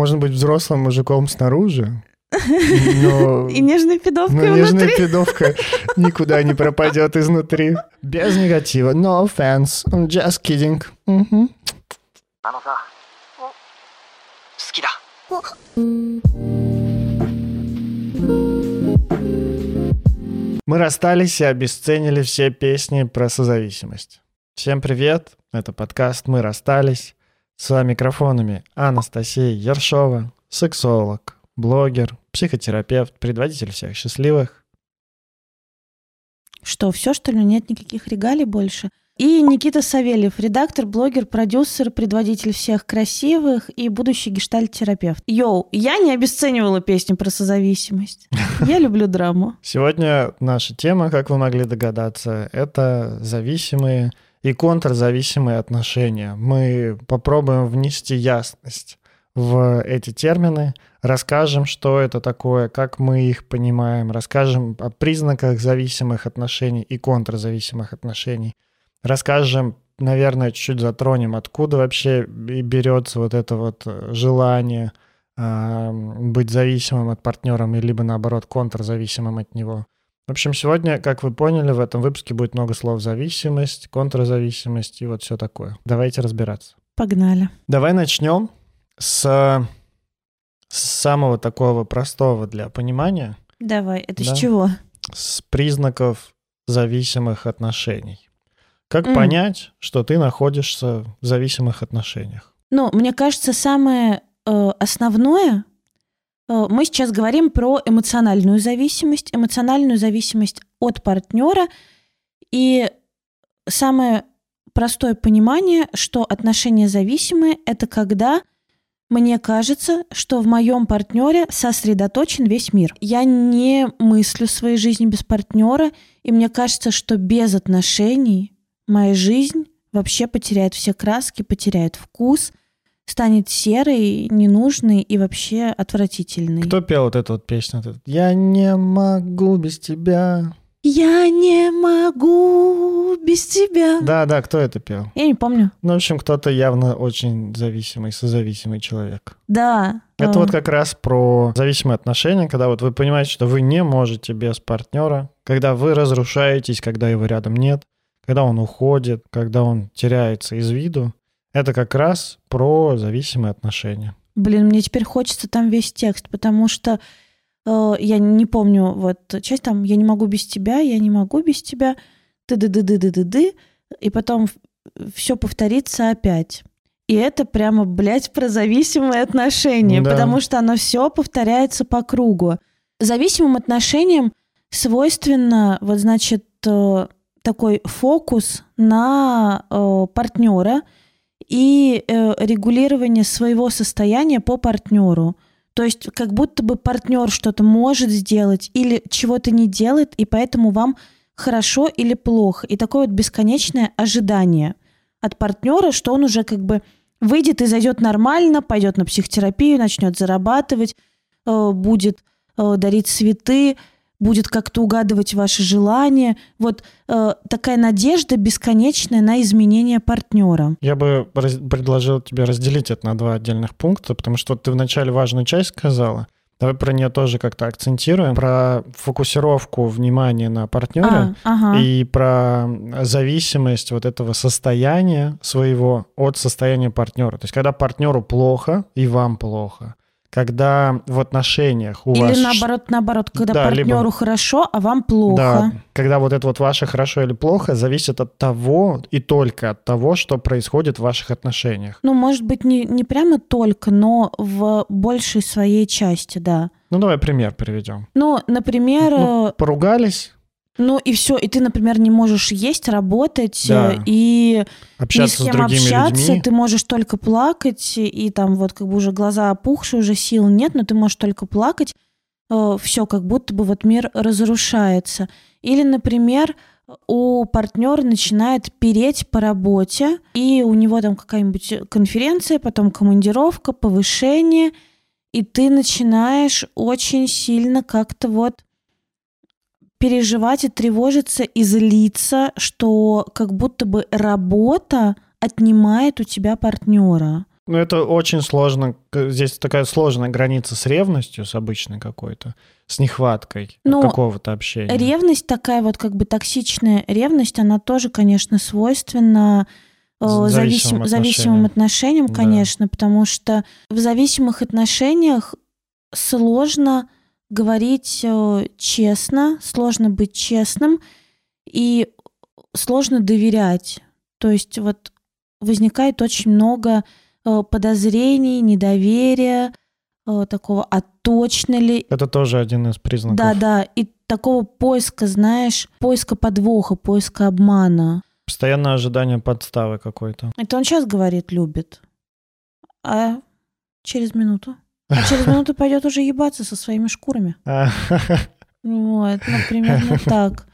Можно быть взрослым мужиком снаружи, но... И нежная пидовка внутри. Нежная пидовка никуда не пропадет изнутри. Без негатива. No offense. I'm just kidding. Угу. Мы расстались и обесценили все песни про созависимость. Всем привет, это подкаст «Мы расстались». С микрофонами Анастасия Яршова, сексолог, блогер, психотерапевт, предводитель всех счастливых. Что, все, что ли? Нет никаких регалий больше? И Никита Савельев, редактор, блогер, продюсер, предводитель всех красивых и будущий гештальт-терапевт. Йоу, я не обесценивала песню про созависимость. Я люблю драму. Сегодня наша тема, как вы могли догадаться, это зависимые и контрзависимые отношения. Мы попробуем внести ясность в эти термины, расскажем, что это такое, как мы их понимаем, расскажем о признаках зависимых отношений и контрзависимых отношений, расскажем, наверное, чуть-чуть затронем, откуда вообще берется вот это вот желание быть зависимым от партнера, либо, наоборот, контрзависимым от него. В общем, сегодня, как вы поняли, в этом выпуске будет много слов «зависимость», «контрзависимость» и вот все такое. Давайте разбираться. Погнали. Давай начнем с самого такого простого для понимания. Давай, это да? С чего? С признаков зависимых отношений. Как понять, что ты находишься в зависимых отношениях? Ну, мне кажется, самое основное... Мы сейчас говорим про эмоциональную зависимость от партнера. И самое простое понимание, что отношения зависимые, это когда мне кажется, что в моем партнере сосредоточен весь мир. Я не мыслю своей жизни без партнера, и мне кажется, что без отношений моя жизнь вообще потеряет все краски, потеряет вкус, станет серой, ненужной и вообще отвратительной. Кто пел вот эту вот песню? «Я не могу без тебя». «Я не могу без тебя». Да, кто это пел? Я не помню. Ну, в общем, кто-то явно очень зависимый, созависимый человек. Да. Это вот как раз про зависимые отношения, когда вот вы понимаете, что вы не можете без партнера, когда вы разрушаетесь, когда его рядом нет, когда он уходит, когда он теряется из виду. Это как раз про зависимые отношения. Блин, мне теперь хочется там весь текст, потому что я не помню, вот часть там «я не могу без тебя», «я не могу без тебя», «ты-ды-ды-ды-ды-ды-ды», и потом все повторится опять. И это прямо, блядь, про зависимые отношения, да. Потому что оно все повторяется по кругу. Зависимым отношениям свойственно, вот значит, такой фокус на партнера, и регулирование своего состояния по партнеру. То есть как будто бы партнер что-то может сделать или чего-то не делает, и поэтому вам хорошо или плохо. И такое вот бесконечное ожидание от партнера, что он уже как бы выйдет и зайдет нормально, пойдет на психотерапию, начнет зарабатывать, будет дарить цветы, будет как-то угадывать ваши желания. Вот такая надежда бесконечная на изменение партнера. Я бы предложил тебе разделить это на два отдельных пункта, потому что вот ты вначале важную часть сказала. Давай про нее тоже как-то акцентируем. Про фокусировку внимания на партнера и про зависимость вот этого состояния своего от состояния партнера. То есть когда партнеру плохо и вам плохо. Когда в отношениях у вас... Или наоборот, когда партнеру либо... хорошо, а вам плохо. Да, когда вот это вот ваше хорошо или плохо зависит от того и только от того, что происходит в ваших отношениях. Ну, может быть, не прямо только, но в большей своей части, да. Ну, давай пример приведем. Ну, например... Ну, поругались... Ну и все, и ты, например, не можешь есть, работать, да. И общаться ни с кем общаться, людьми. Ты можешь только плакать, и там вот как бы уже глаза опухшие, уже сил нет, но ты можешь только плакать, все как будто бы вот мир разрушается. Или, например, у партнера начинает переть по работе, и у него там какая-нибудь конференция, потом командировка, повышение, и ты начинаешь очень сильно как-то вот... переживать и тревожиться, и злиться, что как будто бы работа отнимает у тебя партнера. Ну, это очень сложно. Здесь такая сложная граница с ревностью, с обычной какой-то, с нехваткой какого-то общения. Ревность такая вот как бы токсичная ревность, она тоже, конечно, свойственна зависимым отношениям, конечно, да. Потому что в зависимых отношениях сложно говорить честно, сложно быть честным и сложно доверять. То есть вот возникает очень много подозрений, недоверия, такого, а точно ли... Это тоже один из признаков. Да, и такого поиска, знаешь, поиска подвоха, поиска обмана. Постоянное ожидание подставы какой-то. Это он сейчас говорит «любит», а через минуту? А через минуту пойдет уже ебаться со своими шкурами. Вот, ну, примерно так.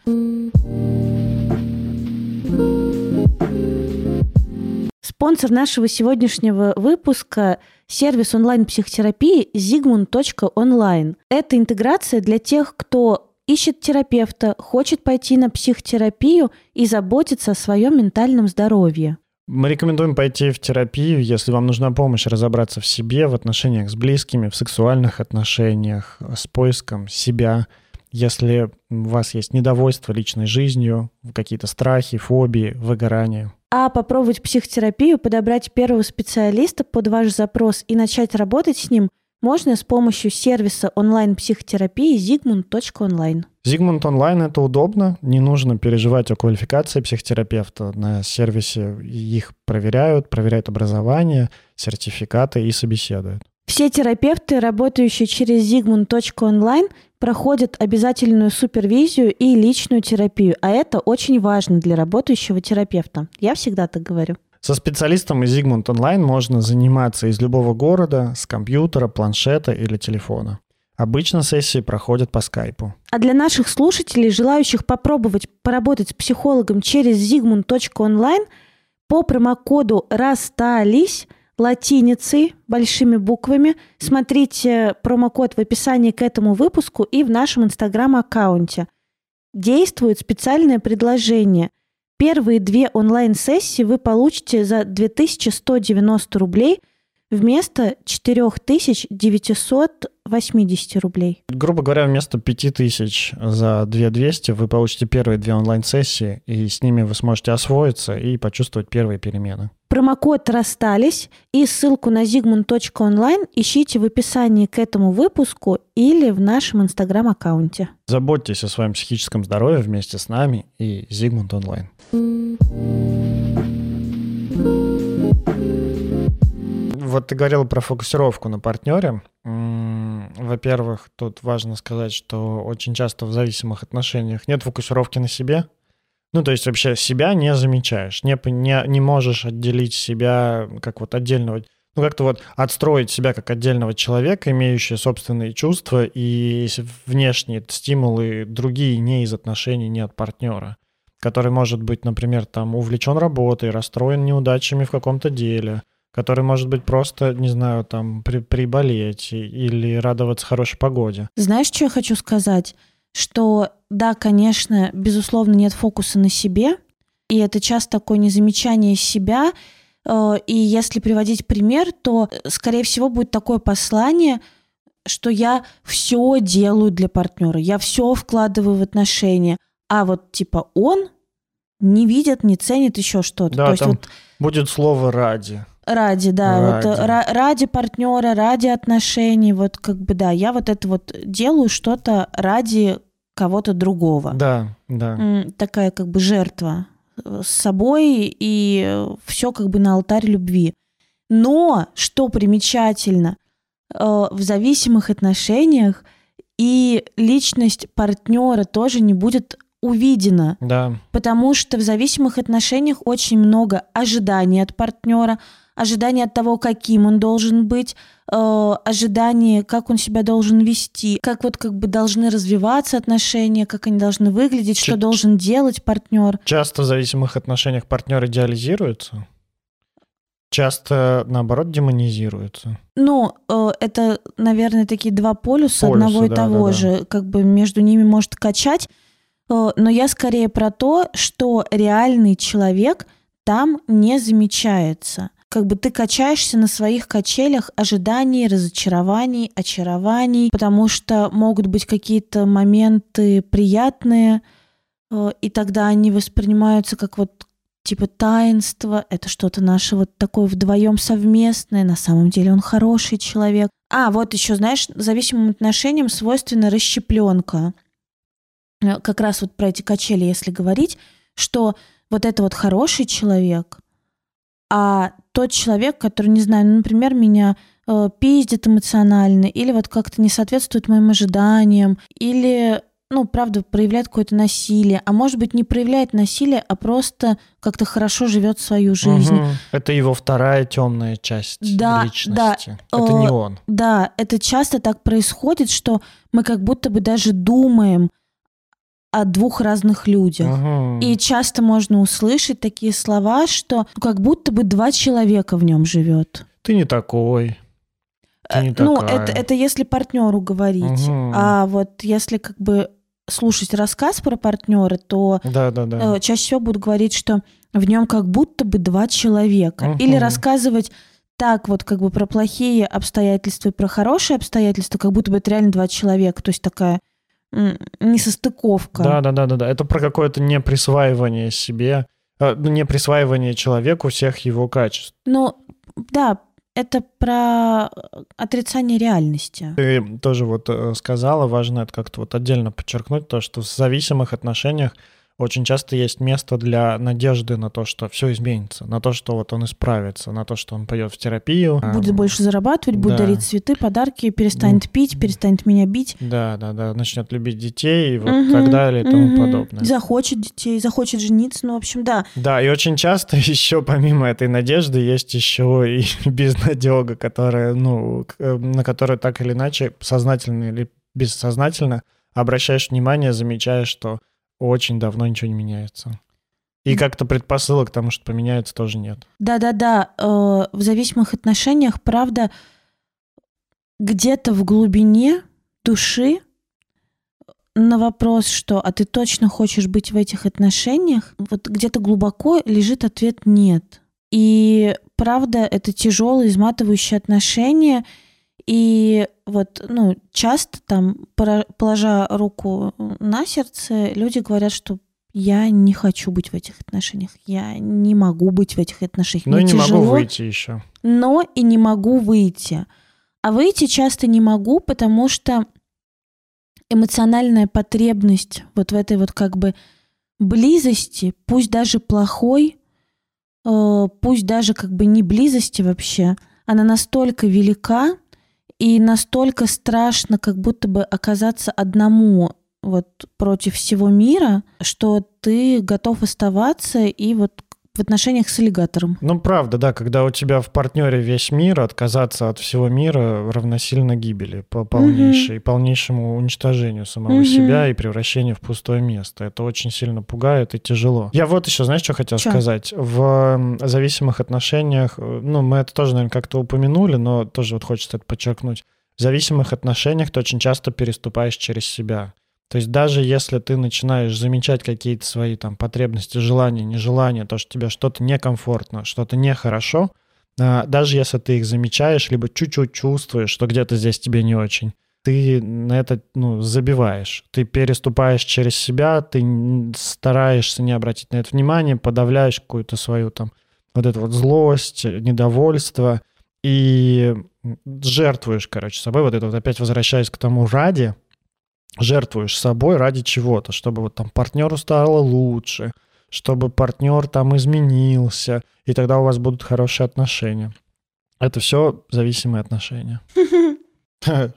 Спонсор нашего сегодняшнего выпуска – сервис онлайн-психотерапии Zigmund.Online. Это интеграция для тех, кто ищет терапевта, хочет пойти на психотерапию и заботиться о своем ментальном здоровье. Мы рекомендуем пойти в терапию, если вам нужна помощь разобраться в себе, в отношениях с близкими, в сексуальных отношениях, с поиском себя. Если у вас есть недовольство личной жизнью, какие-то страхи, фобии, выгорание. А попробовать психотерапию, подобрать первого специалиста под ваш запрос и начать работать с ним можно с помощью сервиса онлайн-психотерапии Zigmund.Online. Zigmund.Online — это удобно, не нужно переживать о квалификации психотерапевта. На сервисе их проверяют образование, сертификаты и собеседуют. Все терапевты, работающие через Zigmund.Online, проходят обязательную супервизию и личную терапию, а это очень важно для работающего терапевта. Я всегда так говорю. Со специалистом из Zigmund.Online можно заниматься из любого города, с компьютера, планшета или телефона. Обычно сессии проходят по скайпу. А для наших слушателей, желающих попробовать поработать с психологом через Zigmund.Online, по промокоду «RASSTALIS» латиницей, большими буквами. Смотрите промокод в описании к этому выпуску и в нашем Инстаграм-аккаунте. Действует специальное предложение. Первые 2 онлайн-сессии вы получите за 2190 рублей вместо 4980 рублей. Грубо говоря, вместо 5000 за 2200 вы получите первые 2 онлайн-сессии, и с ними вы сможете освоиться и почувствовать первые перемены. Промокод «Расстались» и ссылку на Zigmund.Online ищите в описании к этому выпуску или в нашем Инстаграм-аккаунте. Заботьтесь о своем психическом здоровье вместе с нами и Zigmund.Online. Вот ты говорила про фокусировку на партнере. Во-первых, тут важно сказать, что очень часто в зависимых отношениях нет фокусировки на себе. Ну, то есть вообще себя не замечаешь, не можешь отделить себя как вот отдельного... Ну, как-то вот отстроить себя как отдельного человека, имеющего собственные чувства и внешние стимулы другие, не из отношений, не от партнера, который может быть, например, там увлечен работой, расстроен неудачами в каком-то деле, который может быть просто, не знаю, там приболеть или радоваться хорошей погоде. Знаешь, что я хочу сказать? Что да, конечно, безусловно, нет фокуса на себе, и это часто такое незамечание себя. И если приводить пример, то, скорее всего, будет такое послание, что я все делаю для партнера, я все вкладываю в отношения, а вот типа он не видит, не ценит еще что-то. Да, то есть там вот... будет слово «ради». Ради, да, ради. Вот ради партнера, ради отношений, вот как бы да, я вот это вот делаю что-то ради кого-то другого. Да. Такая как бы жертва с собой и все как бы на алтарь любви. Но, что примечательно, в зависимых отношениях и личность партнера тоже не будет увидена, да. Потому что в зависимых отношениях очень много ожиданий от партнера, ожидание от того, каким он должен быть, ожидание, как он себя должен вести, как вот как бы должны развиваться отношения, как они должны выглядеть, что должен делать партнер. Часто в зависимых отношениях партнер идеализируется, часто, наоборот, демонизируется. Ну, это, наверное, такие два полюса одного и того же. Да. Как бы между ними может качать. Но я скорее про то, что реальный человек там не замечается. Как бы ты качаешься на своих качелях ожиданий, разочарований, очарований, потому что могут быть какие-то моменты приятные, и тогда они воспринимаются как вот типа таинство, это что-то наше вот такое вдвоем совместное, на самом деле он хороший человек. А, вот еще, знаешь, зависимым отношениям свойственна расщепленка. Как раз вот про эти качели, если говорить, что вот это вот хороший человек, а тот человек, который, не знаю, например, меня пиздит эмоционально, или вот как-то не соответствует моим ожиданиям, или, правда, проявляет какое-то насилие, а может быть, не проявляет насилие, а просто как-то хорошо живет свою жизнь. Угу. Это его вторая темная часть личности. Да, это не он. Да, это часто так происходит, что мы как будто бы даже думаем о двух разных людях. Ага. И часто можно услышать такие слова, что как будто бы два человека в нем живет. Ты не такой. Ты не такая. Это если партнеру говорить. Ага. А вот если как бы слушать рассказ про партнера, то чаще всего будут говорить, что в нем как будто бы два человека. Ага. Или рассказывать так вот как бы про плохие обстоятельства и про хорошие обстоятельства, как будто бы это реально два человека. То есть такая несостыковка. Да. Это про какое-то неприсваивание себе, неприсваивание человеку всех его качеств. Это про отрицание реальности. Ты тоже вот сказала, важно это как-то вот отдельно подчеркнуть, то, что в зависимых отношениях очень часто есть место для надежды на то, что все изменится, на то, что вот он исправится, на то, что он пойдет в терапию. Будет больше зарабатывать, будет дарить цветы, подарки, перестанет пить, перестанет меня бить. Да, начнет любить детей и вот так далее и тому подобное. Захочет детей, захочет жениться, в общем. Да, и очень часто еще помимо этой надежды есть еще и безнадега, которая, на которую так или иначе, сознательно или бессознательно, обращаешь внимание, замечаешь, что очень давно ничего не меняется. И как-то предпосылок к тому, что поменяется, тоже нет. Да. В зависимых отношениях, правда, где-то в глубине души на вопрос, что «а ты точно хочешь быть в этих отношениях?» вот где-то глубоко лежит ответ «нет». И правда, это тяжелые, изматывающие отношения. И вот, часто там, положа руку на сердце, люди говорят, что я не хочу быть в этих отношениях, я не могу быть в этих отношениях. Но и не могу выйти еще. А выйти часто не могу, потому что эмоциональная потребность вот в этой вот как бы близости, пусть даже плохой, пусть даже как бы не близости вообще, она настолько велика, и настолько страшно, как будто бы оказаться одному вот против всего мира, что ты готов оставаться и вот в отношениях с аллигатором. Правда, да, когда у тебя в партнере весь мир, отказаться от всего мира равносильно гибели, полнейшему уничтожению самого себя и превращению в пустое место. Это очень сильно пугает и тяжело. Я вот еще, знаешь, что хотел сказать? В зависимых отношениях, мы это тоже, наверное, как-то упомянули, но тоже вот хочется это подчеркнуть. В зависимых отношениях ты очень часто переступаешь через себя. То есть даже если ты начинаешь замечать какие-то свои там потребности, желания, нежелания, то, что тебе что-то некомфортно, что-то нехорошо, даже если ты их замечаешь, либо чуть-чуть чувствуешь, что где-то здесь тебе не очень, ты на это забиваешь. Ты переступаешь через себя, ты стараешься не обратить на это внимание, подавляешь какую-то свою там вот эту вот злость, недовольство и жертвуешь, собой. Вот это вот опять возвращаясь к тому ради, жертвуешь собой ради чего-то, чтобы вот там партнеру стало лучше, чтобы партнер там изменился, и тогда у вас будут хорошие отношения. Это все зависимые отношения.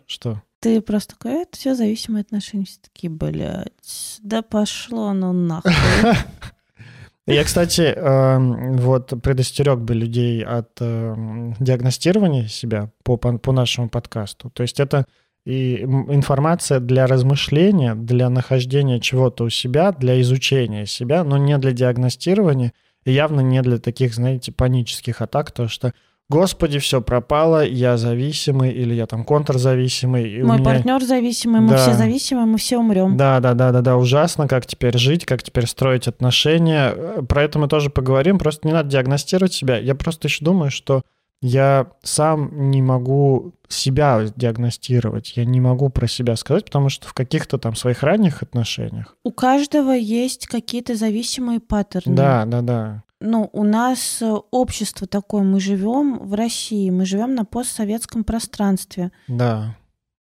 Что? Ты просто такой, это все зависимые отношения. Все такие, блядь, да пошло оно нахуй. Я, кстати, вот предостерег бы людей от диагностирования себя по нашему подкасту. То есть это и информация для размышления, для нахождения чего-то у себя, для изучения себя, но не для диагностирования, и явно не для таких, панических атак, потому что Господи, все пропало, я зависимый, или я там контрзависимый. И мой партнер зависимый, мы все зависимы, мы все умрем. Да, ужасно, как теперь жить, как теперь строить отношения. Про это мы тоже поговорим, просто не надо диагностировать себя. Я просто еще думаю, что я сам не могу себя диагностировать, я не могу про себя сказать, потому что в каких-то там своих ранних отношениях... У каждого есть какие-то зависимые паттерны. Да. Ну, у нас общество такое, мы живем в России, мы живем на постсоветском пространстве. Да.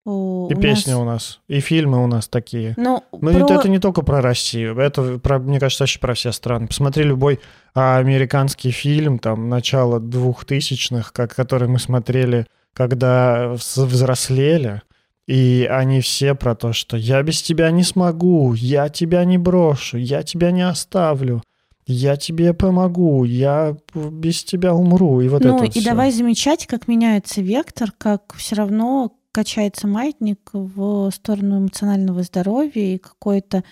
И песни у нас, и фильмы у нас такие. Это не только про Россию, это, мне кажется, вообще про все страны. Посмотри любой американский фильм, там, начало 2000-х, который мы смотрели, когда взрослели, и они все про то, что «я без тебя не смогу», «я тебя не брошу», «я тебя не оставлю». Я тебе помогу, я без тебя умру. И давай замечать, как меняется вектор, как все равно качается маятник в сторону эмоционального здоровья и какой-то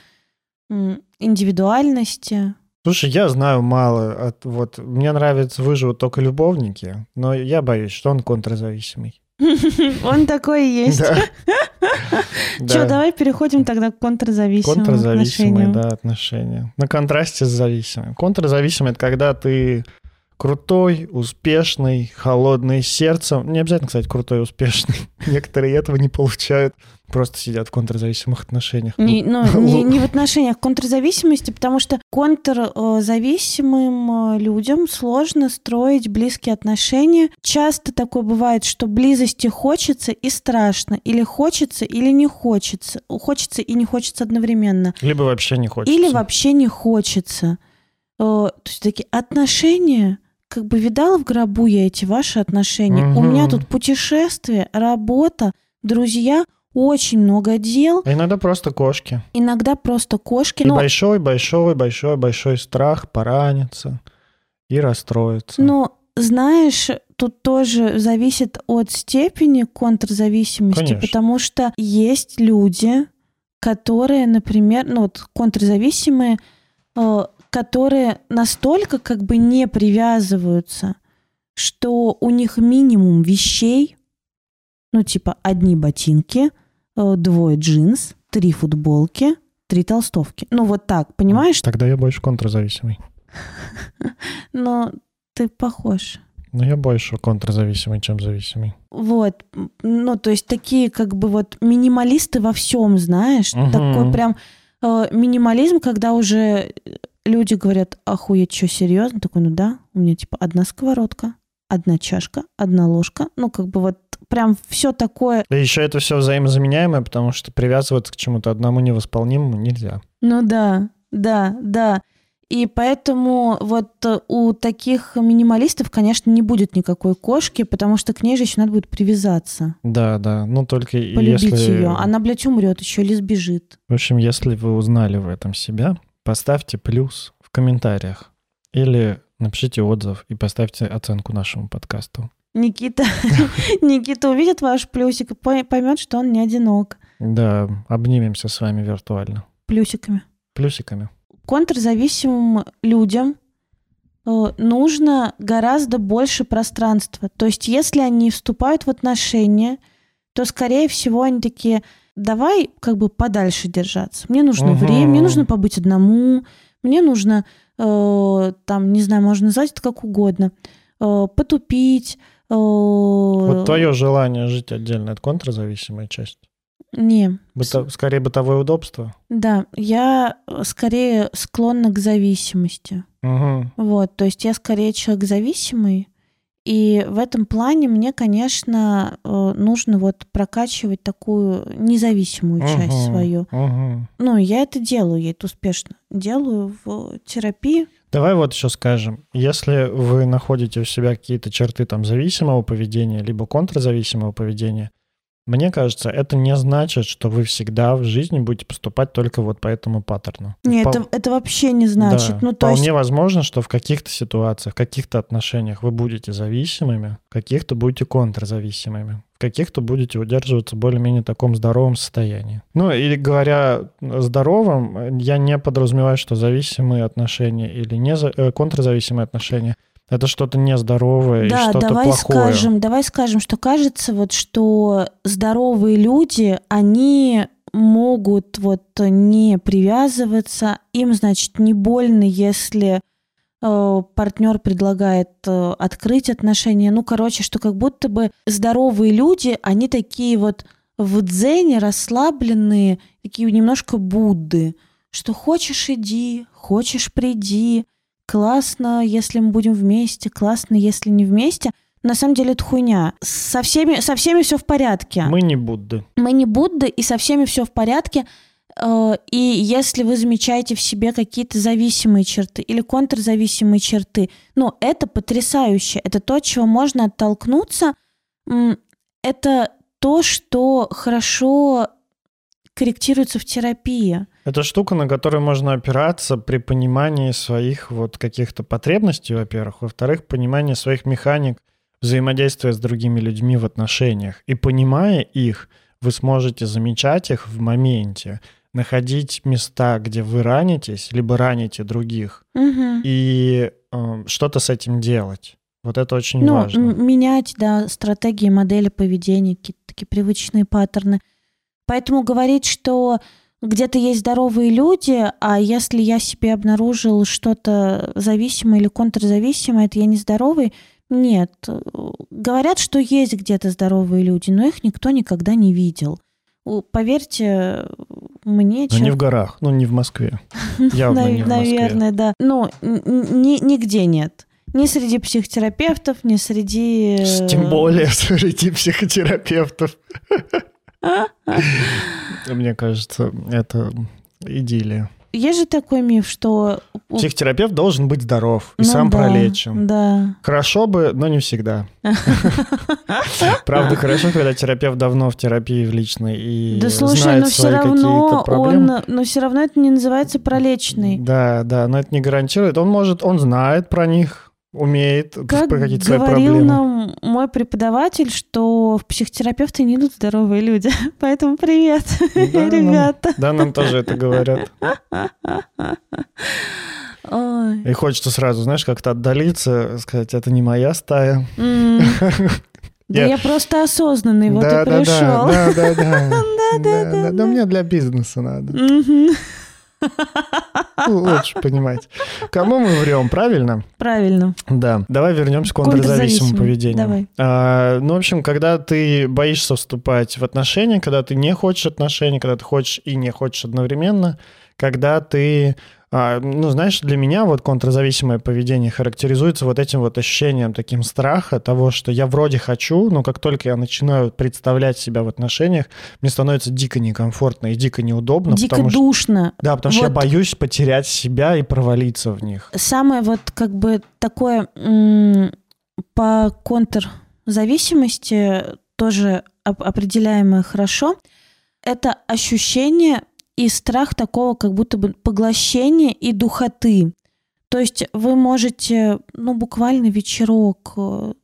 индивидуальности. Слушай, я знаю мало. Мне нравится «Выживут только любовники», но я боюсь, что он контрзависимый. Он такой и есть. Чё, давай переходим тогда к контрзависимым отношениям. Контрзависимые, да, отношения. На контрасте с зависимым. Контрзависимый — это когда ты крутой, успешный, холодный сердцем. Не обязательно, кстати, крутой, успешный. Некоторые этого не получают. Просто сидят в контрзависимых отношениях. Не в отношениях, контрзависимости, потому что контрзависимым людям сложно строить близкие отношения. Часто такое бывает, что близости хочется и страшно. Или хочется, или не хочется. Хочется и не хочется одновременно. Либо вообще не хочется. Или вообще не хочется. То есть такие отношения... Как бы видала в гробу я эти ваши отношения. У меня тут путешествие, работа, друзья... Очень много дел. А иногда просто кошки. И большой страх пораниться и расстроиться. Но знаешь, тут тоже зависит от степени контрзависимости, конечно. Потому что есть люди, которые, например, контрзависимые, которые настолько как бы не привязываются, что у них минимум вещей, одни ботинки, 2 джинс, 3 футболки, 3 толстовки. Так, понимаешь? Тогда я больше контрзависимый. Но ты похож. Я больше контрзависимый, чем зависимый. Такие как бы минималисты во всем, знаешь? Угу. Такой прям минимализм, когда уже люди говорят, охуеть, что, серьезно? Такой, у меня одна сковородка, одна чашка, одна ложка. Прям все такое. Да еще это все взаимозаменяемое, потому что привязываться к чему-то одному невосполнимому нельзя. Да. И поэтому у таких минималистов, конечно, не будет никакой кошки, потому что к ней же еще надо будет привязаться. Да. Только полюбить ее. Она, блядь, умрет еще или сбежит. В общем, если вы узнали в этом себя, поставьте плюс в комментариях или напишите отзыв и поставьте оценку нашему подкасту. Никита увидит ваш плюсик и поймет, что он не одинок. Да, обнимемся с вами виртуально. Плюсиками. Контрзависимым людям нужно гораздо больше пространства. То есть, если они вступают в отношения, то, скорее всего, они такие: давай как бы подальше держаться. Мне нужно время, мне нужно побыть одному, мне нужно, можно назвать это как угодно, потупить. Твое желание жить отдельно — это контрзависимая часть? Не. Скорее бытовое удобство? Да, я скорее склонна к зависимости. Угу. То есть я скорее человек зависимый, и в этом плане мне, конечно, нужно прокачивать такую независимую часть свою. Угу. Я это успешно делаю в терапии. Давай еще скажем, если вы находите у себя какие-то черты зависимого поведения либо контрзависимого поведения, мне кажется, это не значит, что вы всегда в жизни будете поступать только по этому паттерну. Нет, это вообще не значит. Да, вполне возможно, что в каких-то ситуациях, в каких-то отношениях вы будете зависимыми, в каких-то будете контрзависимыми, в каких-то будете удерживаться в более-менее таком здоровом состоянии. Или говоря здоровым, я не подразумеваю, что зависимые отношения или контрзависимые отношения это что-то нездоровое, да, и что-то плохое. Давай скажем, что кажется, вот, что здоровые люди, они могут вот не привязываться, им, значит, не больно, если партнер предлагает открыть отношения. Ну, короче, что как будто бы здоровые люди, они такие вот в дзене расслабленные, такие немножко будды, что хочешь иди, хочешь приди, классно, если мы будем вместе, классно, если не вместе. На самом деле это хуйня. Со всеми все в порядке. Мы не Будды, и со всеми все в порядке. И если вы замечаете в себе какие-то зависимые черты или контрзависимые черты, ну, это потрясающе. Это то, от чего можно оттолкнуться. Это то, что хорошо корректируется в терапии. Это штука, на которую можно опираться при понимании своих вот каких-то потребностей, во-первых. Во-вторых, понимание своих механик взаимодействия с другими людьми в отношениях. И понимая их, вы сможете замечать их в моменте, находить места, где вы ранитесь, либо раните других, и что-то с этим делать. Вот это очень важно. Менять, да, стратегии, модели поведения, какие-то такие привычные паттерны. Поэтому говорить, что где-то есть здоровые люди, а если я себе обнаружил что-то зависимое или контрзависимое, это я не здоровый. Нет. Говорят, что есть где-то здоровые люди, но их никто никогда не видел. Поверьте мне... Но не в горах, ну не в Москве. Явно не в Москве. Наверное, да. Ну, нигде нет. Ни среди психотерапевтов, ни среди... Тем более среди психотерапевтов. Мне кажется, это идиллия. Есть же такой миф, что... Психотерапевт должен быть здоров и сам пролечен. Да. Хорошо бы, но не всегда. Правда, хорошо, когда терапевт давно в терапии в личной и знает свои какие-то проблемы. Но все равно это не называется пролеченный. Да, но это не гарантирует. Он знает про них, умеет, какие-то свои проблемы. Как говорил нам мой преподаватель, что в психотерапевты не идут здоровые люди. Поэтому привет, да, ребята. Нам тоже это говорят. Ой. И хочется сразу, знаешь, как-то отдалиться, сказать, это не моя стая. Да я просто осознанный, вот и пришел. Да, мне для бизнеса надо. Лучше понимать. Кому мы врем, правильно? Правильно. Да. Давай вернемся к контрзависимому поведению. Давай. В общем, когда ты боишься вступать в отношения, когда ты не хочешь отношений, когда ты хочешь и не хочешь одновременно, когда ты... знаешь, для меня вот контрзависимое поведение характеризуется вот этим вот ощущением таким страха того, что я вроде хочу, но как только я начинаю представлять себя в отношениях, мне становится дико некомфортно и дико неудобно. Дико душно. Потому что я боюсь потерять себя и провалиться в них. Самое вот как бы такое по контрзависимости тоже определяемое хорошо, это ощущение... И страх такого как будто бы поглощения и духоты. То есть вы можете, буквально вечерок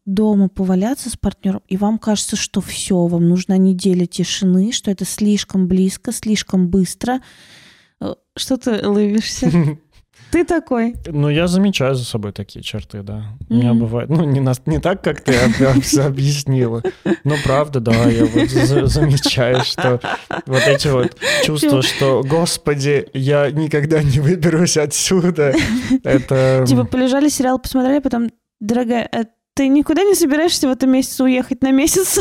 дома поваляться с партнером, и вам кажется, что все, вам нужна неделя тишины, что это слишком близко, слишком быстро. Что ты улыбишься? Ты такой. Я замечаю за собой такие черты, да. У меня бывает... Не так, как ты объяснила. Но правда, да, я вот замечаю, что вот эти вот чувства, что, господи, я никогда не выберусь отсюда, это... Типа полежали, сериал посмотрели, потом, дорогая, ты никуда не собираешься в этом месяце уехать на месяц?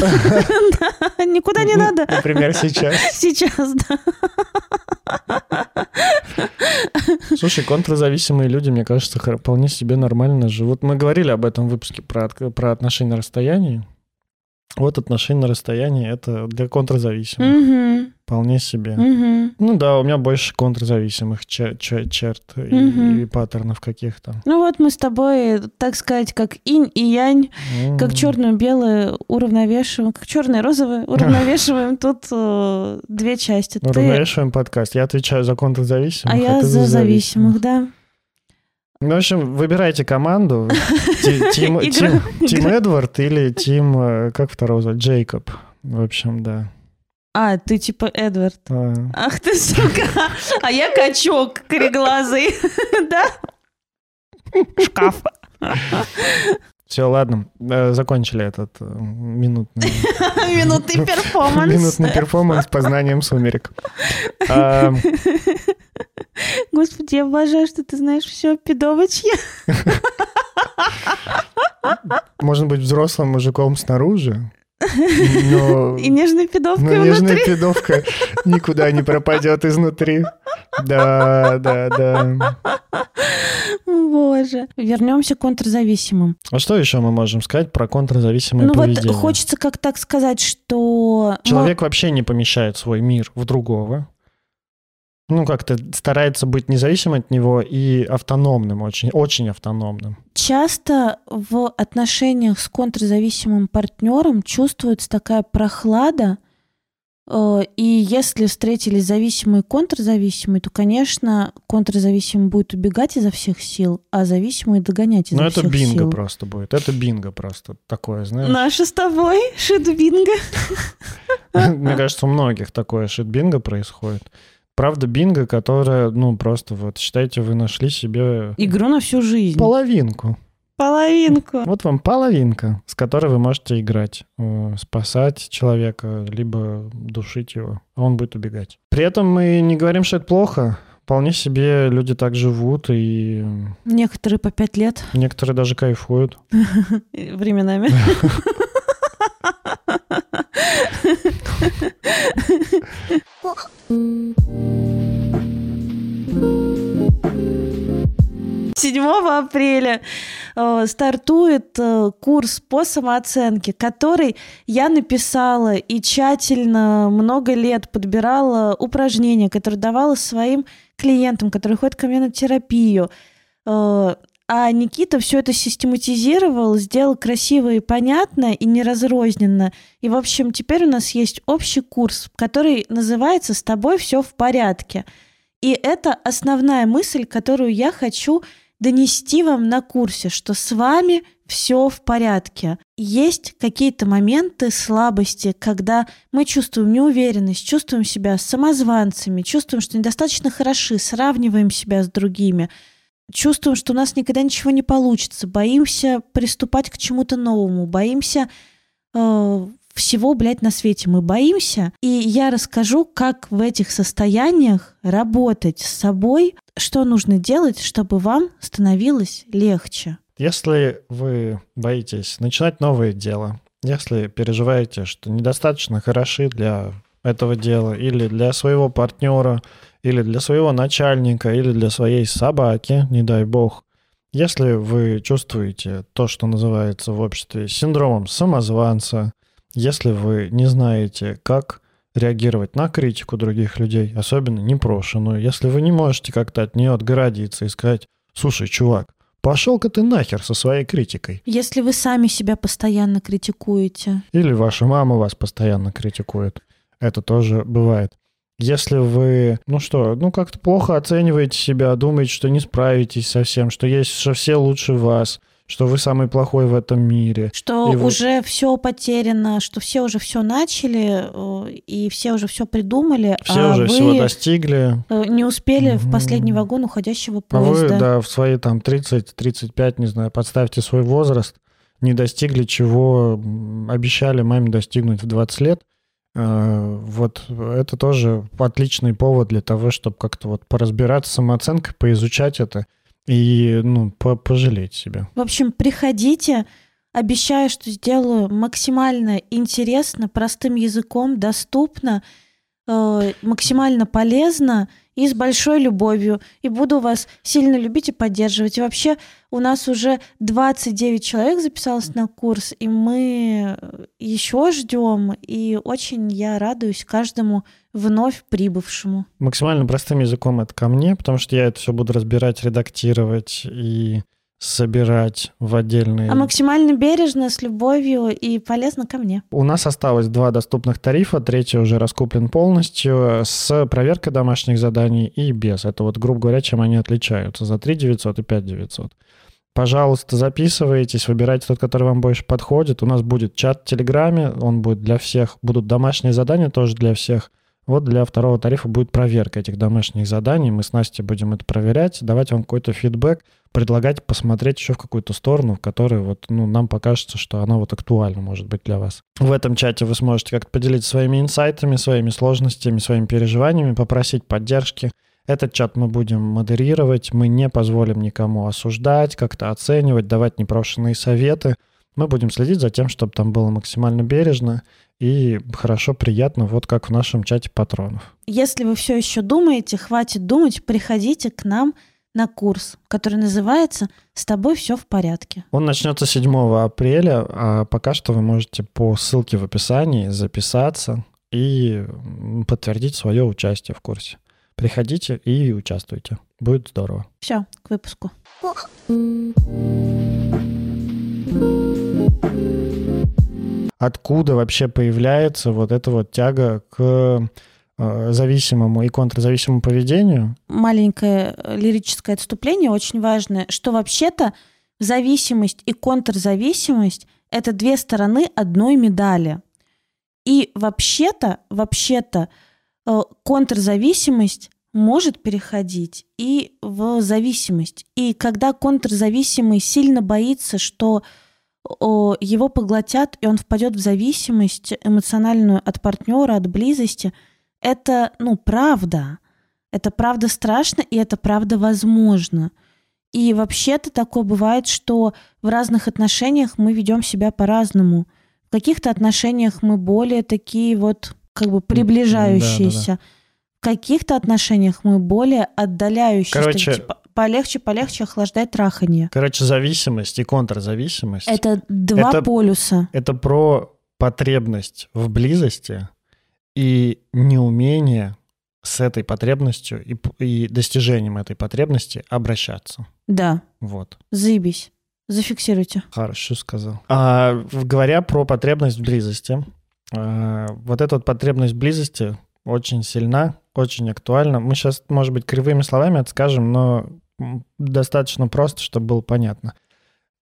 Никуда не надо. Например, сейчас. Сейчас, да. Слушай, контрзависимые люди, мне кажется, вполне себе нормально живут. Мы говорили об этом в выпуске про отношения на расстоянии. Вот отношения на расстоянии — это для контрзависимых. Угу. Вполне себе. Угу. У меня больше контрзависимых черт и паттернов каких-то. Мы с тобой, так сказать, как инь и янь, как черное и белое уравновешиваем, как черное и розовое уравновешиваем. Тут две части. Уравновешиваем подкаст. Я отвечаю за контрзависимых. А я за зависимых, да. В общем, выбирайте команду. Тим Эдвард или Тим, как второго зовут, Джейкоб. В общем, да. А, ты типа Эдвард. Ах ты, сука. А я качок кореглазый. Да? Шкаф. Все, ладно, закончили этот минутный перформанс. Минутный перформанс с познанием сумерек. Господи, я обожаю, что ты знаешь все пидовочье. Можно быть взрослым мужиком снаружи. Но... И нежная пидовка внутри. Нежная пидовка никуда не пропадет изнутри. Да, да, да. Боже. Вернемся к контрзависимым. А что еще мы можем сказать про контрзависимое поведение? Ну вот хочется как так сказать, что... Человек вообще не помещает свой мир в другого. Ну, как-то старается быть независимым от него и автономным, очень, очень автономным. Часто в отношениях с контрзависимым партнером чувствуется такая прохлада, и если встретились зависимый и контрзависимый, то, конечно, контрзависимый будет убегать изо всех сил, а зависимый догонять изо всех сил. Ну, это бинго просто будет. Это бинго просто такое, знаешь. Наше с тобой шит-бинго. Мне кажется, у многих такое шит-бинго происходит. Правда, бинго, которая, ну, просто вот, считайте, вы нашли себе... Игру на всю жизнь. Половинку. Половинку. Вот вам половинка, с которой вы можете играть, спасать человека, либо душить его, а он будет убегать. При этом мы не говорим, что это плохо. Вполне себе люди так живут и... Некоторые по 5 лет. Некоторые даже кайфуют. Временами. Седьмого 7 апреля стартует курс по самооценке, который я написала и тщательно много лет подбирала упражнения, которые давала своим клиентам, которые ходят ко мне на терапию. А Никита все это систематизировал, сделал красиво и понятно, и неразрозненно. И, в общем, теперь у нас есть общий курс, который называется «С тобой все в порядке». И это основная мысль, которую я хочу донести вам на курсе, что с вами все в порядке. Есть какие-то моменты слабости, когда мы чувствуем неуверенность, чувствуем себя самозванцами, чувствуем, что недостаточно хороши, сравниваем себя с другими. Чувствуем, что у нас никогда ничего не получится, боимся приступать к чему-то новому, боимся всего, блядь, на свете. Мы боимся. И я расскажу, как в этих состояниях работать с собой, что нужно делать, чтобы вам становилось легче. Если вы боитесь начинать новое дело, если переживаете, что недостаточно хороши для этого дела или для своего партнера, или для своего начальника, или для своей собаки, не дай бог. Если вы чувствуете то, что называется в обществе синдромом самозванца, если вы не знаете, как реагировать на критику других людей, особенно непрошенную, если вы не можете как-то от нее отгородиться и сказать: «Слушай, чувак, пошел-ка ты нахер со своей критикой». Если вы сами себя постоянно критикуете. Или ваша мама вас постоянно критикует. Это тоже бывает. Если вы, как-то плохо оцениваете себя, думаете, что не справитесь со всем, что все лучше вас, что вы самый плохой в этом мире. Что уже все потеряно, что все уже все начали, и все уже все придумали, все уже всего достигли. Не успели в последний вагон уходящего поезда. А вы, в свои 30-35, не знаю, подставьте свой возраст, не достигли чего обещали маме достигнуть в 20 лет. Вот это тоже отличный повод для того, чтобы как-то вот поразбираться с самооценкой, поизучать это и, пожалеть себя. В общем, приходите, обещаю, что сделаю максимально интересно, простым языком, доступно, максимально полезно и с большой любовью. И буду вас сильно любить и поддерживать. И вообще у нас уже 29 человек записалось на курс, и мы еще ждем. И очень я радуюсь каждому вновь прибывшему. Максимально простым языком это ко мне, потому что я это все буду разбирать, редактировать и собирать в отдельные... А максимально бережно, с любовью и полезно ко мне. У нас осталось 2 доступных тарифа, 3-й уже раскуплен полностью, с проверкой домашних заданий и без. Это вот, грубо говоря, чем они отличаются, за 3 900 и 5 900. Пожалуйста, записывайтесь, выбирайте тот, который вам больше подходит. У нас будет чат в Телеграме, он будет для всех, будут домашние задания тоже для всех. Вот для второго тарифа будет проверка этих домашних заданий. Мы с Настей будем это проверять, давать вам какой-то фидбэк, предлагать посмотреть еще в какую-то сторону, в которой вот, нам покажется, что она вот актуальна может быть для вас. В этом чате вы сможете как-то поделиться своими инсайтами, своими сложностями, своими переживаниями, попросить поддержки. Этот чат мы будем модерировать, мы не позволим никому осуждать, как-то оценивать, давать непрошенные советы. Мы будем следить за тем, чтобы там было максимально бережно и хорошо, приятно, вот как в нашем чате патронов. Если вы все еще думаете, хватит думать, приходите к нам на курс, который называется «С тобой все в порядке». Он начнется 7 апреля, а пока что вы можете по ссылке в описании записаться и подтвердить свое участие в курсе. Приходите и участвуйте. Будет здорово. Все, к выпуску. Откуда вообще появляется вот эта вот тяга к зависимому и контрзависимому поведению? Маленькое лирическое отступление очень важное, что вообще-то зависимость и контрзависимость — это две стороны одной медали. И вообще-то контрзависимость может переходить и в зависимость. И когда контрзависимый сильно боится, что его поглотят, и он впадет в зависимость эмоциональную от партнера, от близости, это, правда. Это правда страшно, и это правда возможно. И вообще-то такое бывает, что в разных отношениях мы ведем себя по-разному. В каких-то отношениях мы более такие вот приближающиеся. Да. В каких-то отношениях мы более отдаляющиеся. Короче... Полегче охлаждать траханье. Зависимость и контрзависимость. Это два полюса. Это про потребность в близости и неумение с этой потребностью и достижением этой потребности обращаться. Да. Вот. Заебись. Зафиксируйте. Хорошо сказал. Говоря про потребность в близости, вот эта вот потребность в близости очень сильна, очень актуальна. Мы сейчас, может быть, кривыми словами это скажем, но достаточно просто, чтобы было понятно.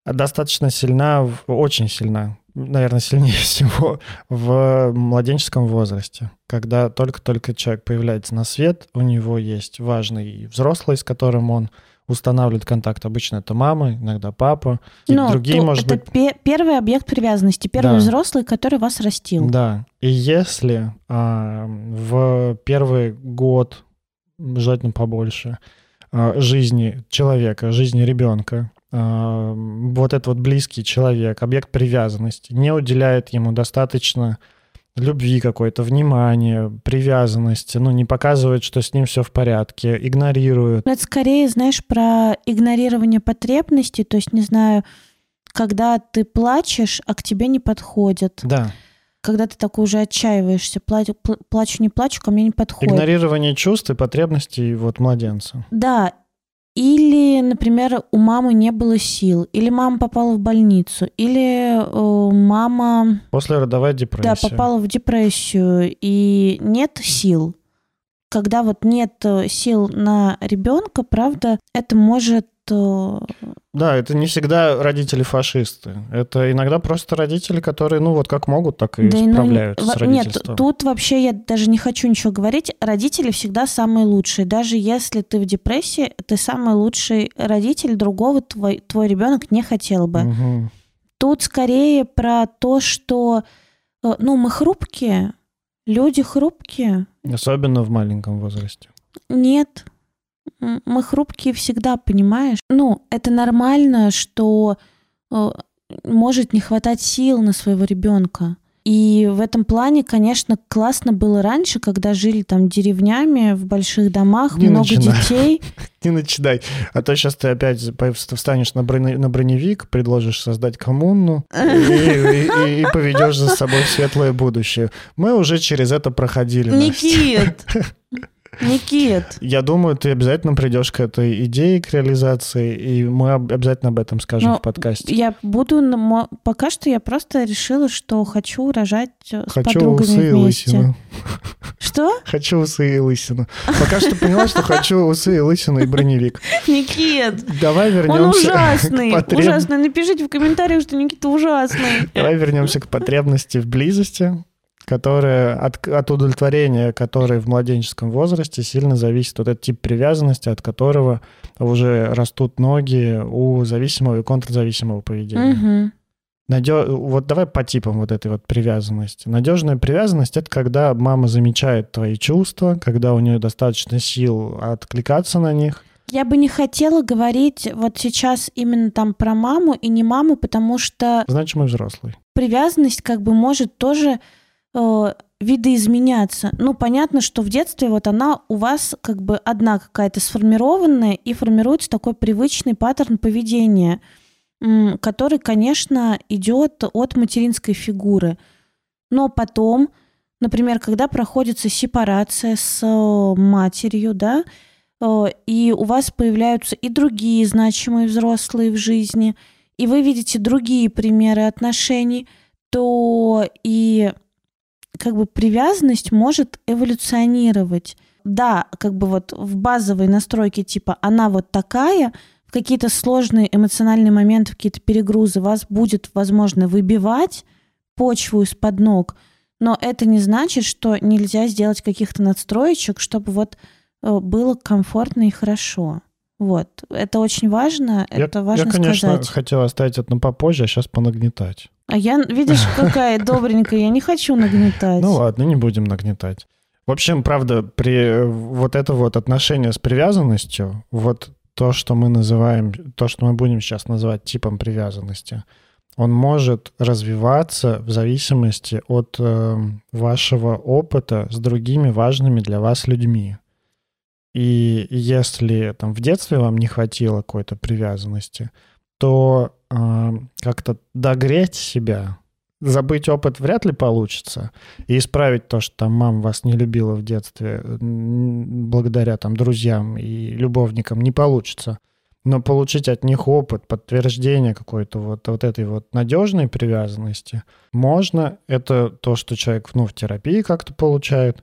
Достаточно сильна, очень сильна, наверное, сильнее всего в младенческом возрасте, когда только-только человек появляется на свет, у него есть важный взрослый, с которым он устанавливает контакт. Обычно это мама, иногда папа, и другие, может быть... Это первый объект привязанности, первый взрослый, который вас растил. Да, и если в первый год, желательно побольше, жизни человека, жизни ребенка, вот этот вот близкий человек, объект привязанности, не уделяет ему достаточно любви какой-то, внимания, привязанности, не показывает, что с ним все в порядке, игнорирует. Это скорее, знаешь, про игнорирование потребностей, то есть, не знаю, когда ты плачешь, а к тебе не подходят. Да. Когда ты такой уже отчаиваешься, плачу, не плачу, ко мне не подходит. Игнорирование чувств и потребностей младенца. Да. Или, например, у мамы не было сил, или мама попала в больницу, или мама... Послеродовая депрессия. Да, попала в депрессию, и нет сил. Когда нет сил на ребенка, правда, это может... Да, это не всегда родители-фашисты. Это иногда просто родители, которые, как могут, так и справляются с родительством. Нет, тут вообще я даже не хочу ничего говорить. Родители всегда самые лучшие. Даже если ты в депрессии, ты самый лучший родитель, другого твой ребенок не хотел бы. Угу. Тут скорее про то, что мы хрупкие, люди хрупкие. Особенно в маленьком возрасте. Нет. Мы хрупкие всегда, понимаешь? Это нормально, что может не хватать сил на своего ребенка. И в этом плане, конечно, классно было раньше, когда жили деревнями, в больших домах, детей. Не начинай. А то сейчас ты опять встанешь на броневик, предложишь создать коммуну и поведешь за собой светлое будущее. Мы уже через это проходили. Никит! Я думаю, ты обязательно придешь к этой идее, к реализации, и мы обязательно об этом скажем в подкасте. Пока что я просто решила, что хочу рожать с подругами вместе. Хочу усы и лысину. Что? Хочу усы и лысину. Пока что поняла, что хочу усы и лысину и броневик. Никит! Давай вернемся. Он ужасный! Ужасный! Напишите в комментариях, что Никита ужасный. Давай вернемся к потребности в близости. которые от удовлетворения, которое в младенческом возрасте, сильно зависит вот этот тип привязанности, от которого уже растут ноги у зависимого и контрзависимого поведения. Угу. Вот давай по типам вот этой вот привязанности. Надежная привязанность — это когда мама замечает твои чувства, когда у нее достаточно сил откликаться на них. Я бы не хотела говорить вот сейчас именно там про маму и не маму, потому что... Значимый взрослый. Привязанность как бы может тоже видоизменяться. Ну, понятно, что в детстве вот она у вас как бы одна какая-то сформированная, и формируется такой привычный паттерн поведения, который, конечно, идет от материнской фигуры. Но потом, например, когда проходится сепарация с матерью, да, и у вас появляются и другие значимые взрослые в жизни, и вы видите другие примеры отношений, то и как бы привязанность может эволюционировать. Да, как бы вот в базовой настройке типа «она вот такая», в какие-то сложные эмоциональные моменты, в какие-то перегрузы вас будет, возможно, выбивать почву из-под ног, но это не значит, что нельзя сделать каких-то надстроечек, чтобы вот было комфортно и хорошо. Вот. Это очень важно, это важно сказать. Я, конечно, хотела оставить это попозже, а сейчас понагнетать. А я, видишь, какая добренькая, я не хочу нагнетать. Ну ладно, не будем нагнетать. В общем, правда, при вот это вот отношение с привязанностью, вот то, что мы называем, то, что мы будем сейчас называть типом привязанности, он может развиваться в зависимости от вашего опыта с другими важными для вас людьми. И если там в детстве вам не хватило какой-то привязанности, то как-то догреть себя, забыть опыт вряд ли получится. И исправить то, что там мама вас не любила в детстве, благодаря там друзьям и любовникам, не получится. Но получить от них опыт, подтверждение какой-то вот этой вот надежной привязанности можно. Это то, что человек в терапии как-то получает,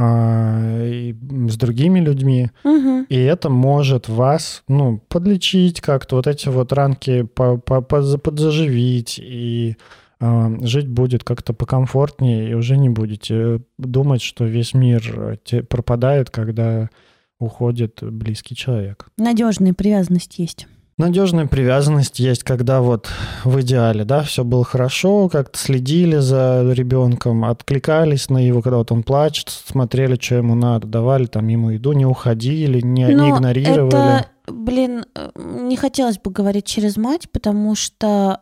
и с другими людьми, угу. И это может вас, подлечить как-то, вот эти вот ранки подзаживить, и жить будет как-то покомфортнее, и уже не будете думать, что весь мир пропадает, когда уходит близкий человек. Надежная привязанность есть. Надежная привязанность есть, когда вот в идеале, да, все было хорошо, как-то следили за ребенком, откликались на его, когда вот он плачет, смотрели, что ему надо, давали там ему еду, не уходили, не игнорировали. Это, не хотелось бы говорить через мать, потому что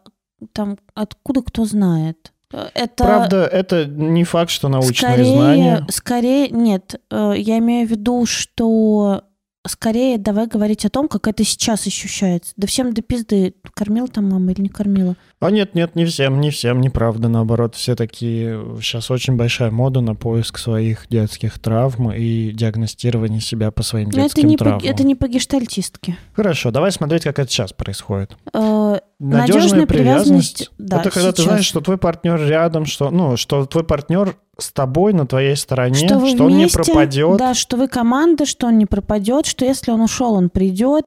там откуда кто знает. Это... Правда, это не факт, что научные знания. Скорее, нет, я имею в виду, что... Скорее давай говорить о том, как это сейчас ощущается. Да всем до пизды. Кормила там мама или не кормила? А нет, не всем, неправда. Наоборот, все такие... Сейчас очень большая мода на поиск своих детских травм и диагностирование себя по своим детским травмам. Это не по гештальтистке. Хорошо, давай смотреть, как это сейчас происходит. Надежная привязанность, да, это когда сейчас ты знаешь, что твой партнер рядом, что твой партнер с тобой, на твоей стороне, что он вместе, не пропадет. Да, что вы команда, что он не пропадет, что если он ушел, он придет,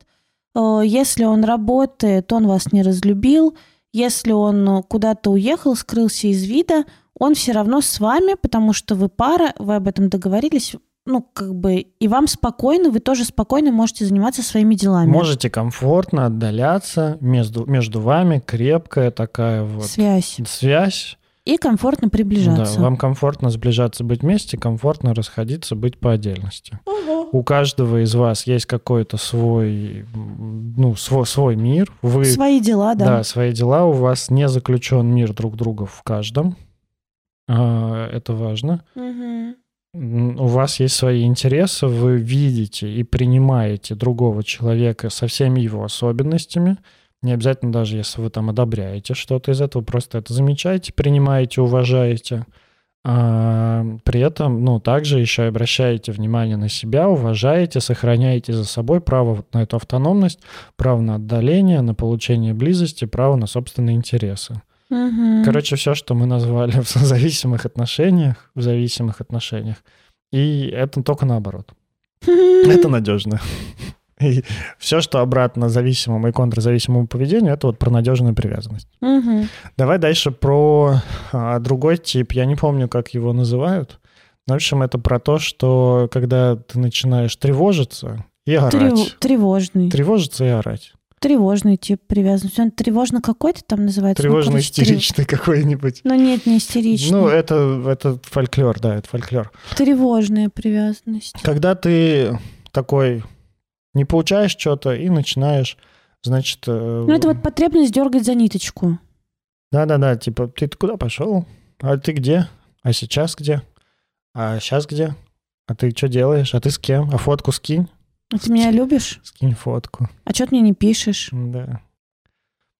если он работает, он вас не разлюбил, если он куда-то уехал, скрылся из вида, он все равно с вами, потому что вы пара, вы об этом договорились. И вам спокойно, вы тоже спокойно можете заниматься своими делами. Можете комфортно отдаляться, между вами крепкая такая вот... Связь. И комфортно приближаться. Да, вам комфортно сближаться, быть вместе, комфортно расходиться, быть по отдельности. Угу. У каждого из вас есть какой-то свой, свой мир. Свои дела, да. Да, свои дела. У вас не заключен мир друг друга в каждом. Это важно. Угу. У вас есть свои интересы, вы видите и принимаете другого человека со всеми его особенностями. Не обязательно даже, если вы там одобряете что-то из этого, просто это замечаете, принимаете, уважаете. А при этом, также еще обращаете внимание на себя, уважаете, сохраняете за собой право вот на эту автономность, право на отдаление, на получение близости, право на собственные интересы. Угу. Короче, все, что мы назвали в зависимых отношениях, и это только наоборот. Это надежно. И все, что обратно зависимому и контрзависимому поведению, это вот про надежную привязанность. Угу. Давай дальше про другой тип. Я не помню, как его называют. В общем, это про то, что когда ты начинаешь тревожиться и орать. Тревожный. Тревожиться и орать. Тревожный тип привязанности. Он тревожно какой-то там называется? Тревожно-истеричный какой-нибудь. Ну нет, не истеричный. Ну это фольклор, да, это фольклор. Тревожная привязанность. Когда ты такой не получаешь что-то и начинаешь, значит... Ну это вот потребность дергать за ниточку. Да-да-да, типа ты куда пошел? А ты где? А сейчас где? А сейчас где? А ты что делаешь? А ты с кем? А фотку скинь. А ты меня любишь? Скинь фотку. А что ты мне не пишешь? Да.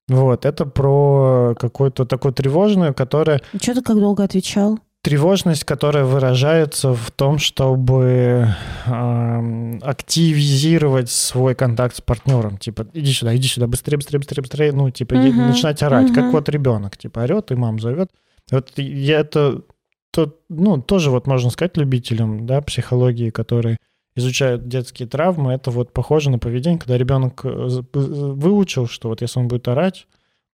Вот, это про какую-то такую тревожную, которая... Что ты как долго отвечал? Тревожность, которая выражается в том, чтобы активизировать свой контакт с партнером. Типа, иди сюда, быстрее, быстрее, быстрее, быстрее. Ну, типа, начинать орать, как вот ребенок. Типа, орет и мам зовет. Вот я это... Ну, тоже вот можно сказать любителям, да, психологии, которые... изучают детские травмы, это вот похоже на поведение, когда ребенок выучил, что вот если он будет орать,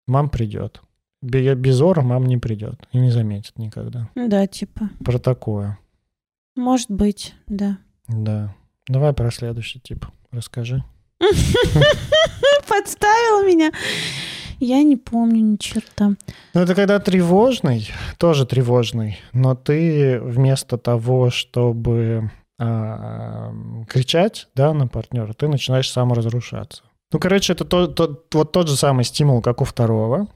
мам придет. Без ора мам не придет и не заметит никогда. Да, типа. Про такое. Может быть, да. Да. Давай про следующий тип расскажи. Подставил меня. Я не помню ни черта. Ну, это когда тревожный, тоже тревожный, но ты вместо того, чтобы... кричать, да, на партнера, ты начинаешь саморазрушаться. Ну, короче, это вот тот же самый стимул, как у второго,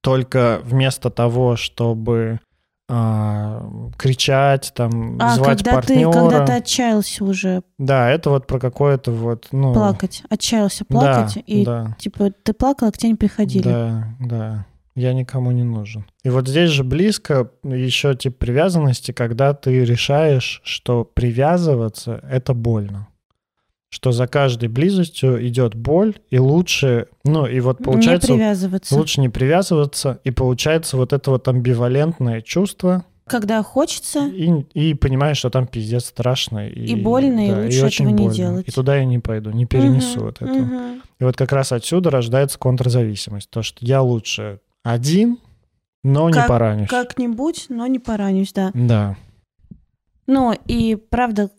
только вместо того, чтобы кричать, там, звать партнера. Когда ты отчаялся уже. Да, это вот про какое-то вот... Ну... Плакать. Отчаялся плакать, да, и да. Типа ты плакал, а к тебе не приходили. Да, да. Я никому не нужен. И вот здесь же близко еще тип привязанности, когда ты решаешь, что привязываться — это больно. Что за каждой близостью идет боль, и лучше... Ну, и вот получается... Не привязываться. Лучше не привязываться, и получается вот это вот амбивалентное чувство... Когда хочется. И понимаешь, что там пиздец страшно. И больно, да, и лучше и очень этого больно. Не делать. И туда я не пойду, не перенесу от этого. И вот как раз отсюда рождается контрзависимость. То, что я лучше... Один, но не поранюсь. Как-нибудь, но не поранюсь, да. Да. Ну, и правда,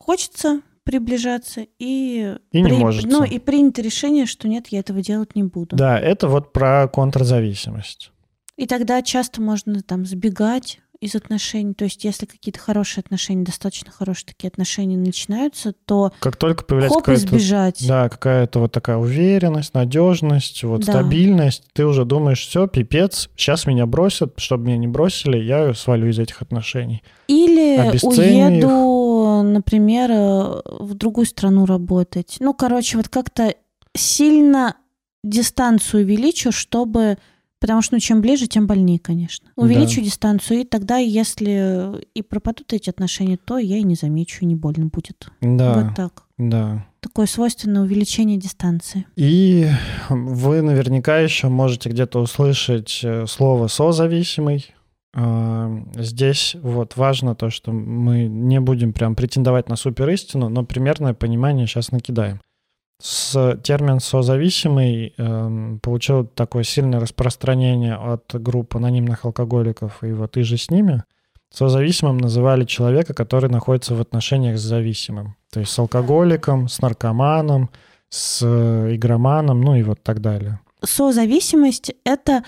хочется приближаться, и не может. Ну, и принято решение, что нет, я этого делать не буду. Да, это вот про контрзависимость. И тогда часто можно там сбегать из отношений. То есть, если какие-то хорошие отношения, достаточно хорошие такие отношения начинаются, то как только появляется избежать. Да, какая-то вот такая уверенность, надежность, вот да. Стабильность, ты уже думаешь, все, пипец, сейчас меня бросят, чтобы меня не бросили, я свалю из этих отношений. Или уеду, например, в другую страну работать. Ну, короче, вот как-то сильно дистанцию увеличу, чтобы... Потому что, ну, чем ближе, тем больнее, конечно. Увеличу дистанцию, и тогда, если и пропадут эти отношения, то я и не замечу, и не больно будет. Да. Вот так. Да. Такое свойственное увеличение дистанции. И вы наверняка еще можете где-то услышать слово «созависимый». Здесь вот важно то, что мы не будем прям претендовать на суперистину, но примерное понимание сейчас накидаем. Термин «созависимый» получил такое сильное распространение от групп анонимных алкоголиков и вот и же с ними. Созависимым называли человека, который находится в отношениях с зависимым. То есть с алкоголиком, с наркоманом, с игроманом, ну и вот так далее. Созависимость — это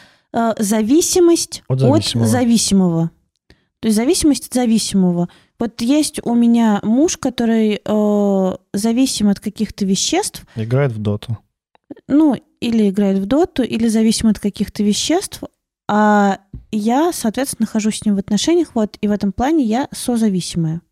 зависимость от зависимого. То есть зависимость от зависимого. Вот есть у меня муж, который зависим от каких-то веществ. Играет в доту. Ну, или играет в доту, или зависим от каких-то веществ. А я, соответственно, нахожусь с ним в отношениях. Вот, и в этом плане я созависимая.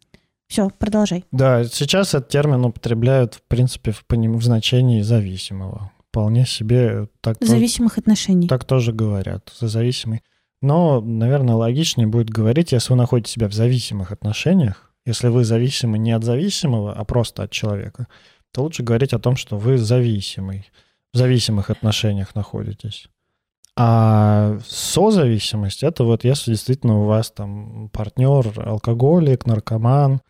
Все, продолжай. Да, сейчас этот термин употребляют, в принципе, в значении зависимого. Вполне себе так... Зависимых отношений. Так тоже говорят. Созависимый. Но, наверное, логичнее будет говорить, если вы находите себя в зависимых отношениях, если вы зависимы не от зависимого, а просто от человека, то лучше говорить о том, что вы зависимый, в зависимых отношениях находитесь. А созависимость — это вот если действительно у вас там партнер, алкоголик, наркоман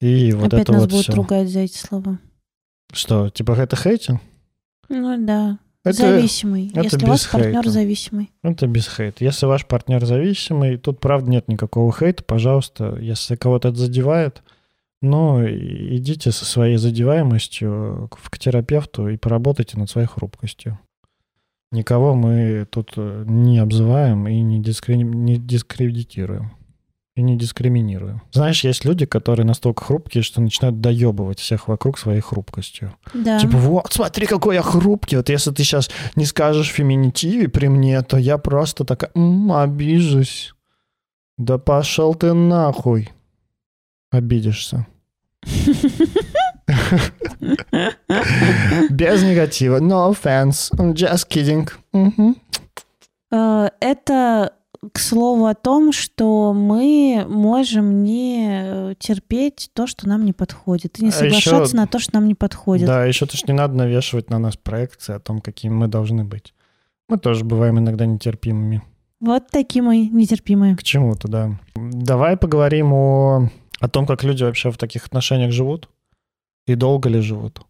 и вот опять это вот все. Опять нас будут ругать за эти слова. Что, типа это хейтинг? Ну да. Это, зависимый. Это если у вас партнер зависимый. Это без хейта. Если ваш партнер зависимый, тут, правда, нет никакого хейта, пожалуйста, если кого-то это задевает, ну, идите со своей задеваемостью к терапевту и поработайте над своей хрупкостью. Никого мы тут не обзываем и не дискредитируем. И не дискриминируем. Знаешь, есть люди, которые настолько хрупкие, что начинают доебывать всех вокруг своей хрупкостью. Да. Типа, вот, смотри, какой я хрупкий. Вот если ты сейчас не скажешь феминитиве при мне, то я просто такая обижусь. Да пошел ты нахуй. Обидишься. Без негатива. No offense. Just kidding. Это... К слову о том, что мы можем не терпеть то, что нам не подходит, и не соглашаться еще, на то, что нам не подходит. Да, еще то, что не надо навешивать на нас проекции о том, какими мы должны быть. Мы тоже бываем иногда нетерпимыми. Вот такие мы нетерпимые. К чему-то, да. Давай поговорим о том, как люди вообще в таких отношениях живут и долго ли живут.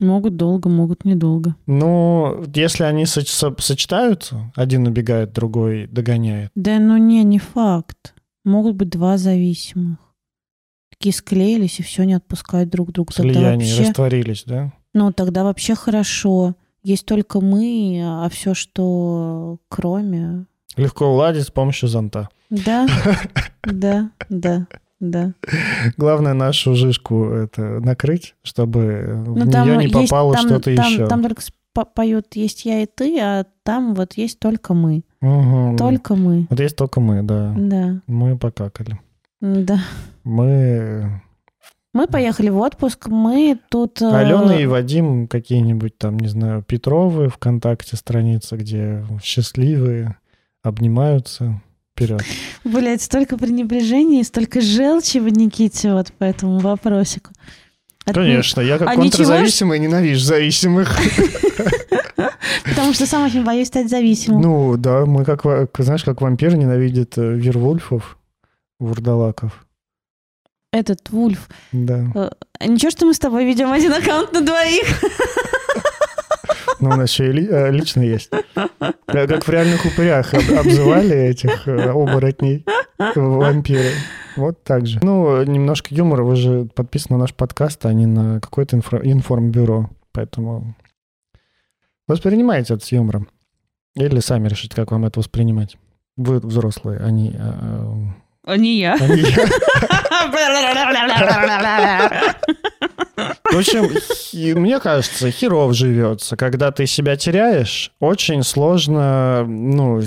Могут долго, могут недолго. Ну, если они сочетаются, один убегает, другой догоняет. Да, ну не факт. Могут быть два зависимых. Такие склеились и все, не отпускают друг друга. Слияние, вообще... растворились, да? Ну, тогда вообще хорошо. Есть только мы, а все, что кроме... Легко уладить с помощью зонта. Да, да, да. Да. Главное нашу жижку это накрыть, чтобы в нее не попало что-то еще. Там только поют «Есть я и ты», а там вот есть «Только мы». Угу. Только мы. Вот есть «Только мы», да. Да. Мы покакали. Да. Мы поехали в отпуск, мы тут... Алена и Вадим какие-нибудь там, не знаю, Петровы ВКонтакте страница, где счастливые обнимаются... Вперед. Блять, столько пренебрежений, столько желчи в Никите вот по этому вопросику. Конечно, я как контрзависимый ненавижу зависимых. Потому что сам очень боюсь стать зависимым. Ну да, мы как, знаешь, как вампир ненавидит вервольфов, вурдалаков. Этот вульф. Да. Ничего, что мы с тобой ведем один аккаунт на двоих. Ну, у нас еще и лично есть. Как в реальных упырях обзывали этих оборотней вампиры. Вот так же. Ну, немножко юмора. Вы же подписаны на наш подкаст, а не на какое-то информбюро. Поэтому воспринимайте это с юмором. Или сами решите, как вам это воспринимать. Вы взрослые, а не... А не я. В общем, мне кажется, херово живется. Когда ты себя теряешь, очень сложно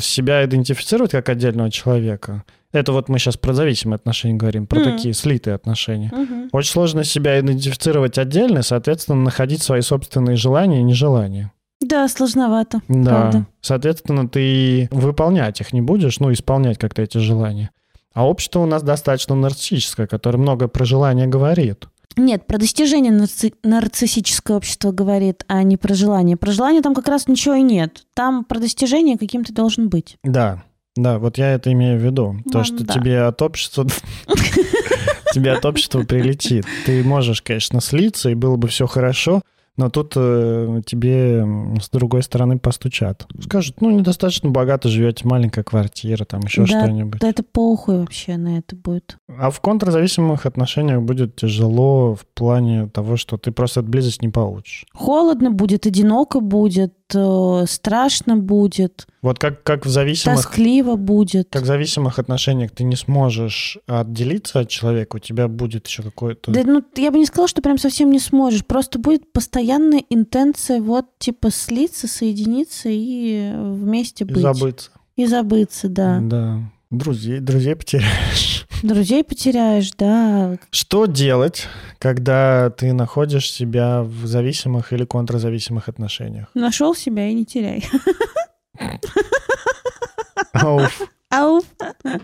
себя идентифицировать как отдельного человека. Это вот мы сейчас про зависимые отношения говорим, про такие слитые отношения. Очень сложно себя идентифицировать отдельно, соответственно, находить свои собственные желания и нежелания. Да, сложновато. Да, правда. Соответственно, ты выполнять их не будешь, исполнять как-то эти желания. А общество у нас достаточно нарциссическое, которое много про желания говорит. Нет, про достижение нарциссическое общество говорит, а не про желание. Про желание там как раз ничего и нет. Там про достижение каким ты должен быть. Да, вот я это имею в виду. То, что тебе от общества прилетит. Ты можешь, конечно, слиться, и было бы все хорошо, но тут тебе с другой стороны постучат. Скажут, недостаточно богато живете, маленькая квартира, там еще что-нибудь. Да это похуй вообще на это будет. А в контрзависимых отношениях будет тяжело в плане того, что ты просто от близости не получишь. Холодно будет, одиноко будет, страшно будет. Вот как в зависимых... Тоскливо будет. Как в зависимых отношениях ты не сможешь отделиться от человека, у тебя будет еще какое-то... Да, я бы не сказала, что прям совсем не сможешь. Просто будет постоянная интенция слиться, соединиться и вместе быть. И забыться. И забыться, да. Да. Друзей потеряешь. Друзей потеряешь, да. Что делать, когда ты находишь себя в зависимых или контрзависимых отношениях? Нашел себя и не теряй. Ауф.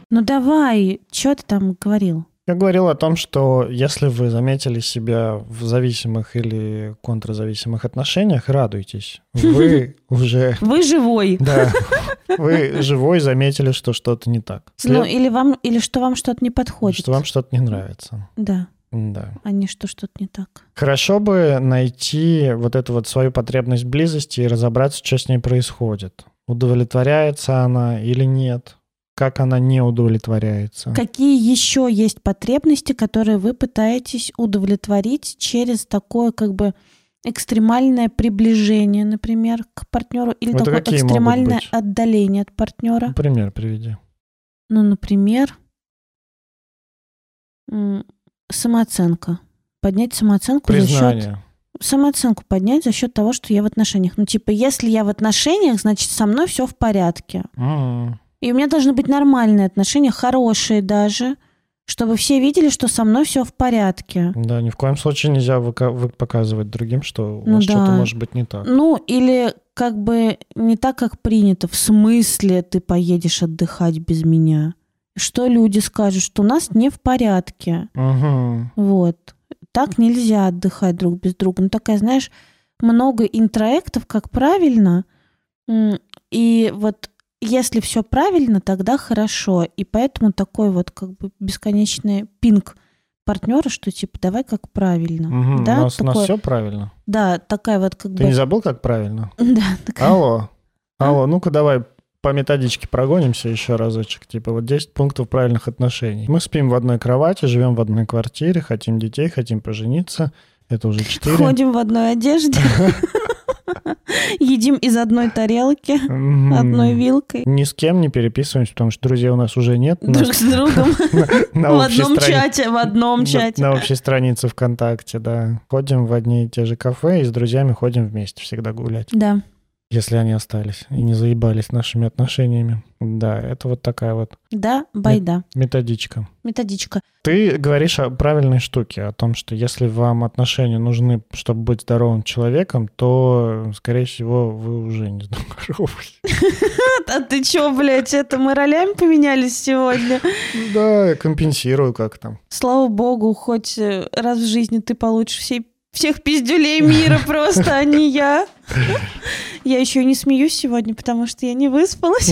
Ну давай, что ты там говорил? Я говорил о том, что если вы заметили себя в зависимых или контрзависимых отношениях, радуйтесь. Вы уже... Вы живой. Да. Вы живой, заметили, что что-то не так. Или что вам что-то не подходит. Что вам что-то не нравится. Да. Да. А не что-то не так. Хорошо бы найти вот эту вот свою потребность близости и разобраться, что с ней происходит. Удовлетворяется она или нет? Как она не удовлетворяется? Какие еще есть потребности, которые вы пытаетесь удовлетворить через такое как бы экстремальное приближение, например, к партнеру, или вот такое экстремальное отдаление от партнера? Например, приведи. Ну, например, самооценка. Поднять самооценку. Признание. Самооценку поднять за счет того, что я в отношениях. Ну, типа, если я в отношениях, значит, со мной все в порядке. И у меня должны быть нормальные отношения, хорошие даже, чтобы все видели, что со мной все в порядке. Да, ни в коем случае нельзя показывать другим, что у вас что-то может быть не так. Ну, или как бы не так, как принято. В смысле ты поедешь отдыхать без меня? Что люди скажут, что у нас не в порядке. Угу. Вот. Так нельзя отдыхать друг без друга. Ну, такая, знаешь, много интроектов, как правильно. И вот если все правильно, тогда хорошо. И поэтому такой вот как бы бесконечный пинг партнера, что типа давай как правильно. Угу. Да? У нас все правильно. Да, такая вот как бы... Ты не забыл, как правильно? Да. Такая... Алло, ну-ка давай... По методичке прогонимся еще разочек. Типа вот 10 пунктов правильных отношений. Мы спим в одной кровати, живем в одной квартире, хотим детей, хотим пожениться. Это уже 4. Ходим в одной одежде. Едим из одной тарелки, одной вилкой. Ни с кем не переписываемся, потому что друзей у нас уже нет. Друг с другом. В одном чате. На общей странице ВКонтакте, да. Ходим в одни и те же кафе и с друзьями ходим вместе всегда гулять. Да. Если они остались и не заебались нашими отношениями. Да, это вот такая вот... Да, байда. Методичка. Ты говоришь о правильной штуке, о том, что если вам отношения нужны, чтобы быть здоровым человеком, то, скорее всего, вы уже не здоровы. А ты чё, блядь, это мы ролями поменялись сегодня? Да, я компенсирую как там. Слава богу, хоть раз в жизни ты получишь всех пиздюлей мира просто, а не я. Я еще и не смеюсь сегодня, потому что я не выспалась.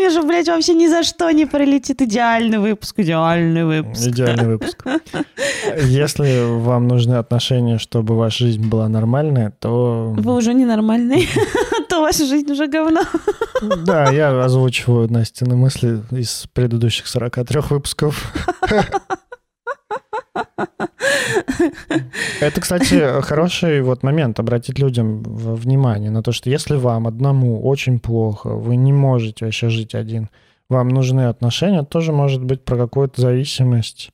Я же, блядь, вообще ни за что не пролетит. Идеальный выпуск. Если вам нужны отношения, чтобы ваша жизнь была нормальная, то... Вы уже ненормальный, то ваша жизнь уже говно. Да, я озвучиваю Настины мысли из предыдущих 43 выпусков. Это, кстати, хороший вот момент обратить людям внимание на то, что если вам одному очень плохо, вы не можете вообще жить один, вам нужны отношения, тоже может быть про какую-то зависимость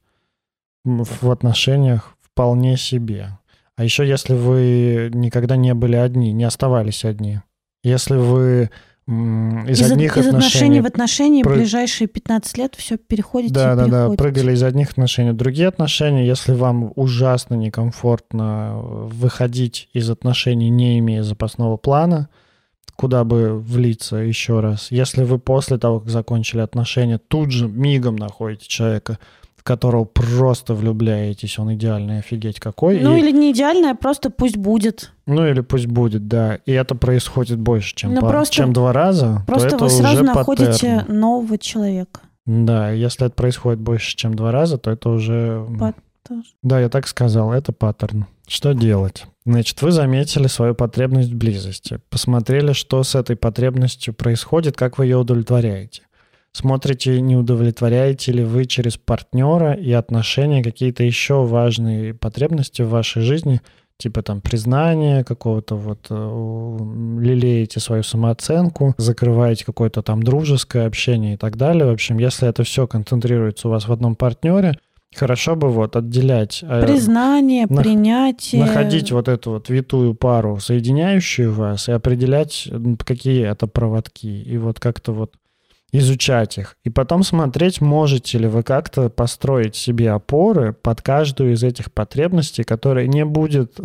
в отношениях вполне себе. А еще если вы никогда не были одни, не оставались одни, если вы... Из одних отношений в отношения ближайшие 15 лет все переходите. Да, прыгали из одних отношений в другие отношения. Если вам ужасно некомфортно выходить из отношений, не имея запасного плана, куда бы влиться еще раз. Если вы после того, как закончили отношения, тут же мигом находите человека, в которого просто влюбляетесь, он идеальный, офигеть какой. Или не идеальный, а просто пусть будет. Да. И это происходит больше, чем, чем 2 раза. Просто вы сразу находите нового человека. Да, если это происходит больше, чем 2 раза, то это уже... Паттерн. Да, я так сказал, это паттерн. Что делать? Значит, вы заметили свою потребность в близости, посмотрели, что с этой потребностью происходит, как вы ее удовлетворяете. Смотрите, не удовлетворяете ли вы через партнера и отношения какие-то еще важные потребности в вашей жизни, типа там признания какого-то, вот лелеете свою самооценку, закрываете какое-то там дружеское общение и так далее. В общем, если это все концентрируется у вас в одном партнере, хорошо бы вот отделять... Признание, принятие. Находить вот эту вот витую пару, соединяющую вас, и определять, какие это проводки. И вот как-то вот изучать их, и потом смотреть, можете ли вы как-то построить себе опоры под каждую из этих потребностей, которая не будет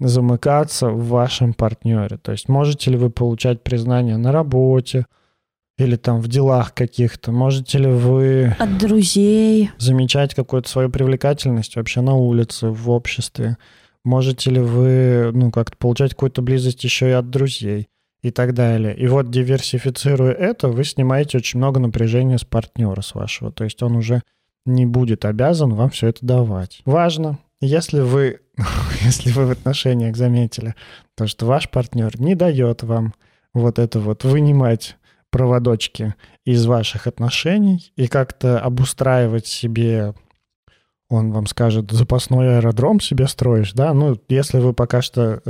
замыкаться в вашем партнере. То есть можете ли вы получать признание на работе или там в делах каких-то, можете ли вы от друзей замечать какую-то свою привлекательность вообще на улице, в обществе, можете ли вы как-то получать какую-то близость еще и от друзей. И так далее. И вот, диверсифицируя это, вы снимаете очень много напряжения с партнера с вашего. То есть он уже не будет обязан вам все это давать. Важно, если вы в отношениях заметили, то что ваш партнер не дает вам вот это вот вынимать проводочки из ваших отношений и как-то обустраивать себе, он вам скажет, запасной аэродром себе строишь, да, ну, если вы пока что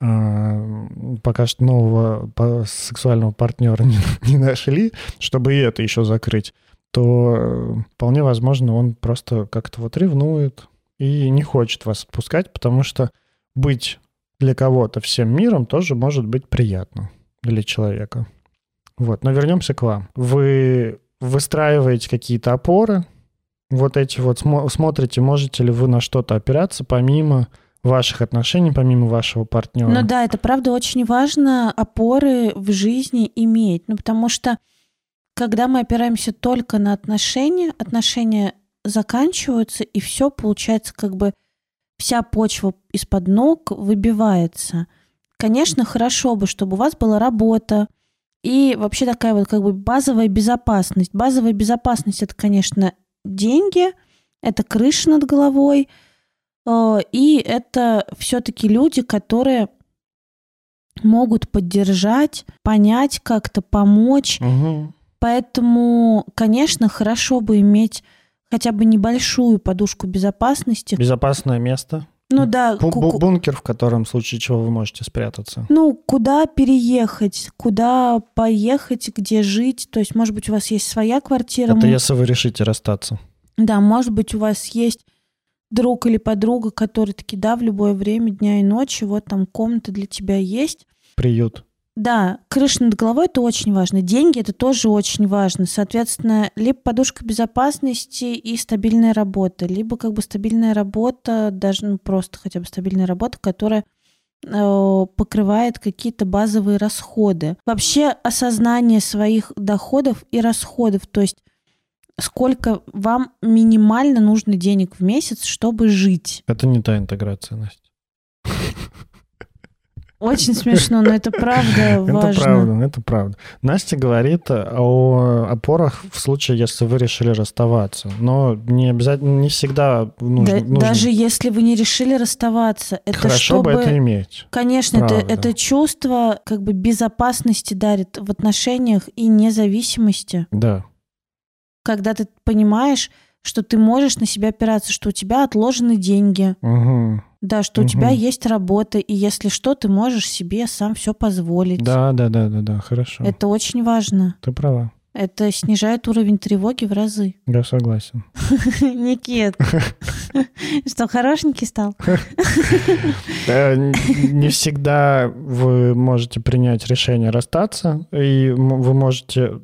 нового сексуального партнера не нашли, чтобы и это еще закрыть, то вполне возможно, он просто как-то вот ревнует и не хочет вас отпускать, потому что быть для кого-то всем миром тоже может быть приятно для человека. Вот, но вернемся к вам. Вы выстраиваете какие-то опоры, вот эти вот, смотрите, можете ли вы на что-то опираться помимо ваших отношений, помимо вашего партнера. Ну да, это правда очень важно опоры в жизни иметь, ну потому что когда мы опираемся только на отношения, отношения заканчиваются, и все получается как бы вся почва из-под ног выбивается. Конечно, хорошо бы, чтобы у вас была работа и вообще такая вот как бы базовая безопасность. Базовая безопасность — это, конечно, деньги, это крыша над головой, и это все-таки люди, которые могут поддержать, понять как-то, помочь. Угу. Поэтому, конечно, хорошо бы иметь хотя бы небольшую подушку безопасности. Безопасное место. Ну да. Бункер, в котором в случае чего вы можете спрятаться. Ну, куда переехать, куда поехать, где жить. То есть, может быть, у вас есть своя квартира. Это если вы решите расстаться. Да, может быть, у вас есть друг или подруга, которые такие, да, в любое время дня и ночи, вот там комната для тебя есть. Приют. Да, крыша над головой – это очень важно. Деньги – это тоже очень важно. Соответственно, либо подушка безопасности и стабильная работа, либо как бы стабильная работа, даже ну, просто хотя бы стабильная работа, которая покрывает какие-то базовые расходы. Вообще осознание своих доходов и расходов, то есть сколько вам минимально нужно денег в месяц, чтобы жить. Это не та интеграция, Настя. Очень смешно, но это правда важно. Это правда. Настя говорит о опорах в случае, если вы решили расставаться. Но не обязательно, не всегда нужно. Даже если вы не решили расставаться, это хорошо чтобы, бы это иметь. Конечно, это чувство как бы безопасности дарит в отношениях и независимости. Да. Когда ты понимаешь, что ты можешь на себя опираться, что у тебя отложены деньги. Угу. Да, что у тебя есть работа, и если что, ты можешь себе сам все позволить. Да, хорошо. Это очень важно. Ты права. Это снижает уровень тревоги в разы. Я согласен. Никит, что, хорошенький стал? Не всегда вы можете принять решение расстаться, и вы можете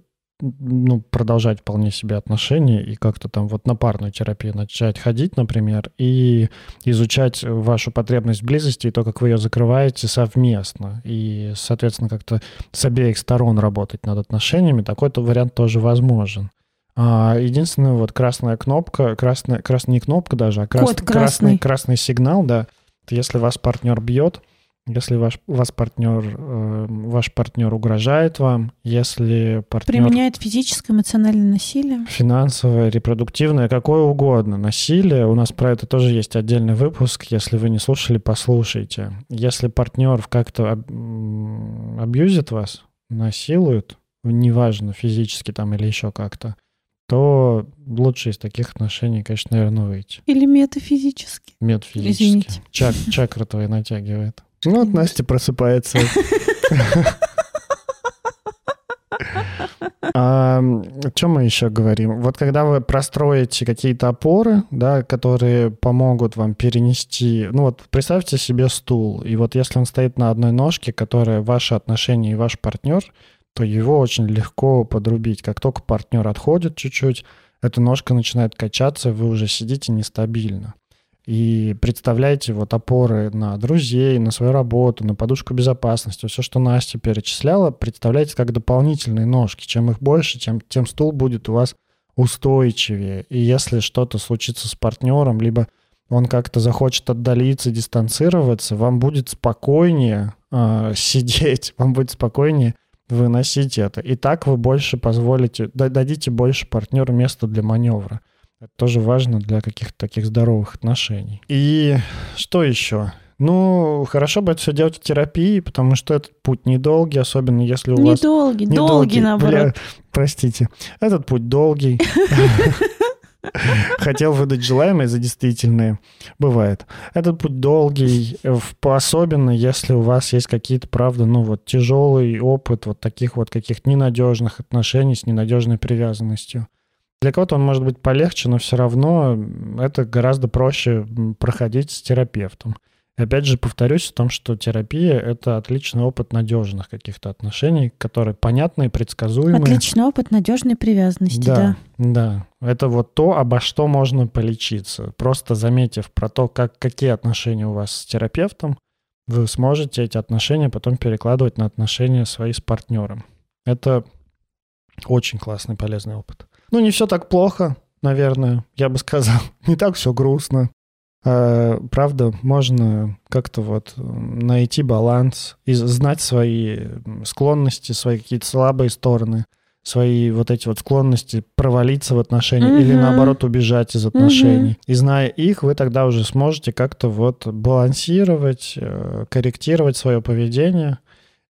продолжать вполне себе отношения и как-то там вот на парную терапию начать ходить, например, и изучать вашу потребность в близости и то, как вы ее закрываете совместно. И, соответственно, как-то с обеих сторон работать над отношениями. Такой-то вариант тоже возможен. Единственное, вот красная кнопка, не кнопка даже, а красный сигнал, да, если вас партнер бьет, если ваш партнер угрожает вам, если партнер... Применяет физическое, эмоциональное насилие. Финансовое, репродуктивное, какое угодно насилие. У нас про это тоже есть отдельный выпуск. Если вы не слушали, послушайте. Если партнер как-то абьюзит вас, насилует, неважно, физически там или еще как-то, то лучше из таких отношений, конечно, наверное, выйти. Или метафизически. Извините. Чакра твои натягивает. Ну, вот Настя просыпается. О чем мы еще говорим? Вот когда вы простроите какие-то опоры, да, которые помогут вам перенести... Ну вот представьте себе стул, и вот если он стоит на одной ножке, которая ваши отношения и ваш партнер, то его очень легко подрубить. Как только партнер отходит чуть-чуть, эта ножка начинает качаться, вы уже сидите нестабильно. И представляете вот опоры на друзей, на свою работу, на подушку безопасности, все, что Настя перечисляла, представляете как дополнительные ножки. Чем их больше, тем стул будет у вас устойчивее. И если что-то случится с партнером, либо он как-то захочет отдалиться, дистанцироваться, вам будет спокойнее сидеть, вам будет спокойнее выносить это. И так вы больше позволите, дадите больше партнеру места для маневра. Это тоже важно для каких-то таких здоровых отношений. И что еще? Ну, хорошо бы это все делать в терапии, потому что этот путь недолгий, особенно если у вас... Недолгий, наоборот. Простите. Этот путь долгий. Хотел выдать желаемое за действительное. Бывает. Этот путь долгий, особенно если у вас есть какие-то, правда, ну вот тяжелый опыт вот таких вот каких-то ненадежных отношений с ненадежной привязанностью. Для кого-то он может быть полегче, но все равно это гораздо проще проходить с терапевтом. Опять же, повторюсь в том, что терапия — это отличный опыт надежных каких-то отношений, которые понятные, предсказуемые. Отличный опыт надежной привязанности, да. Это вот то, обо что можно полечиться. Просто заметив про то, какие отношения у вас с терапевтом, вы сможете эти отношения потом перекладывать на отношения свои с партнером. Это очень классный, полезный опыт. Ну, не все так плохо, наверное, я бы сказал. Не так все грустно. Правда, можно как-то вот найти баланс и знать свои склонности, свои какие-то слабые стороны, свои вот эти вот склонности провалиться в отношениях или наоборот убежать из отношений. И зная их, вы тогда уже сможете как-то вот балансировать, корректировать свое поведение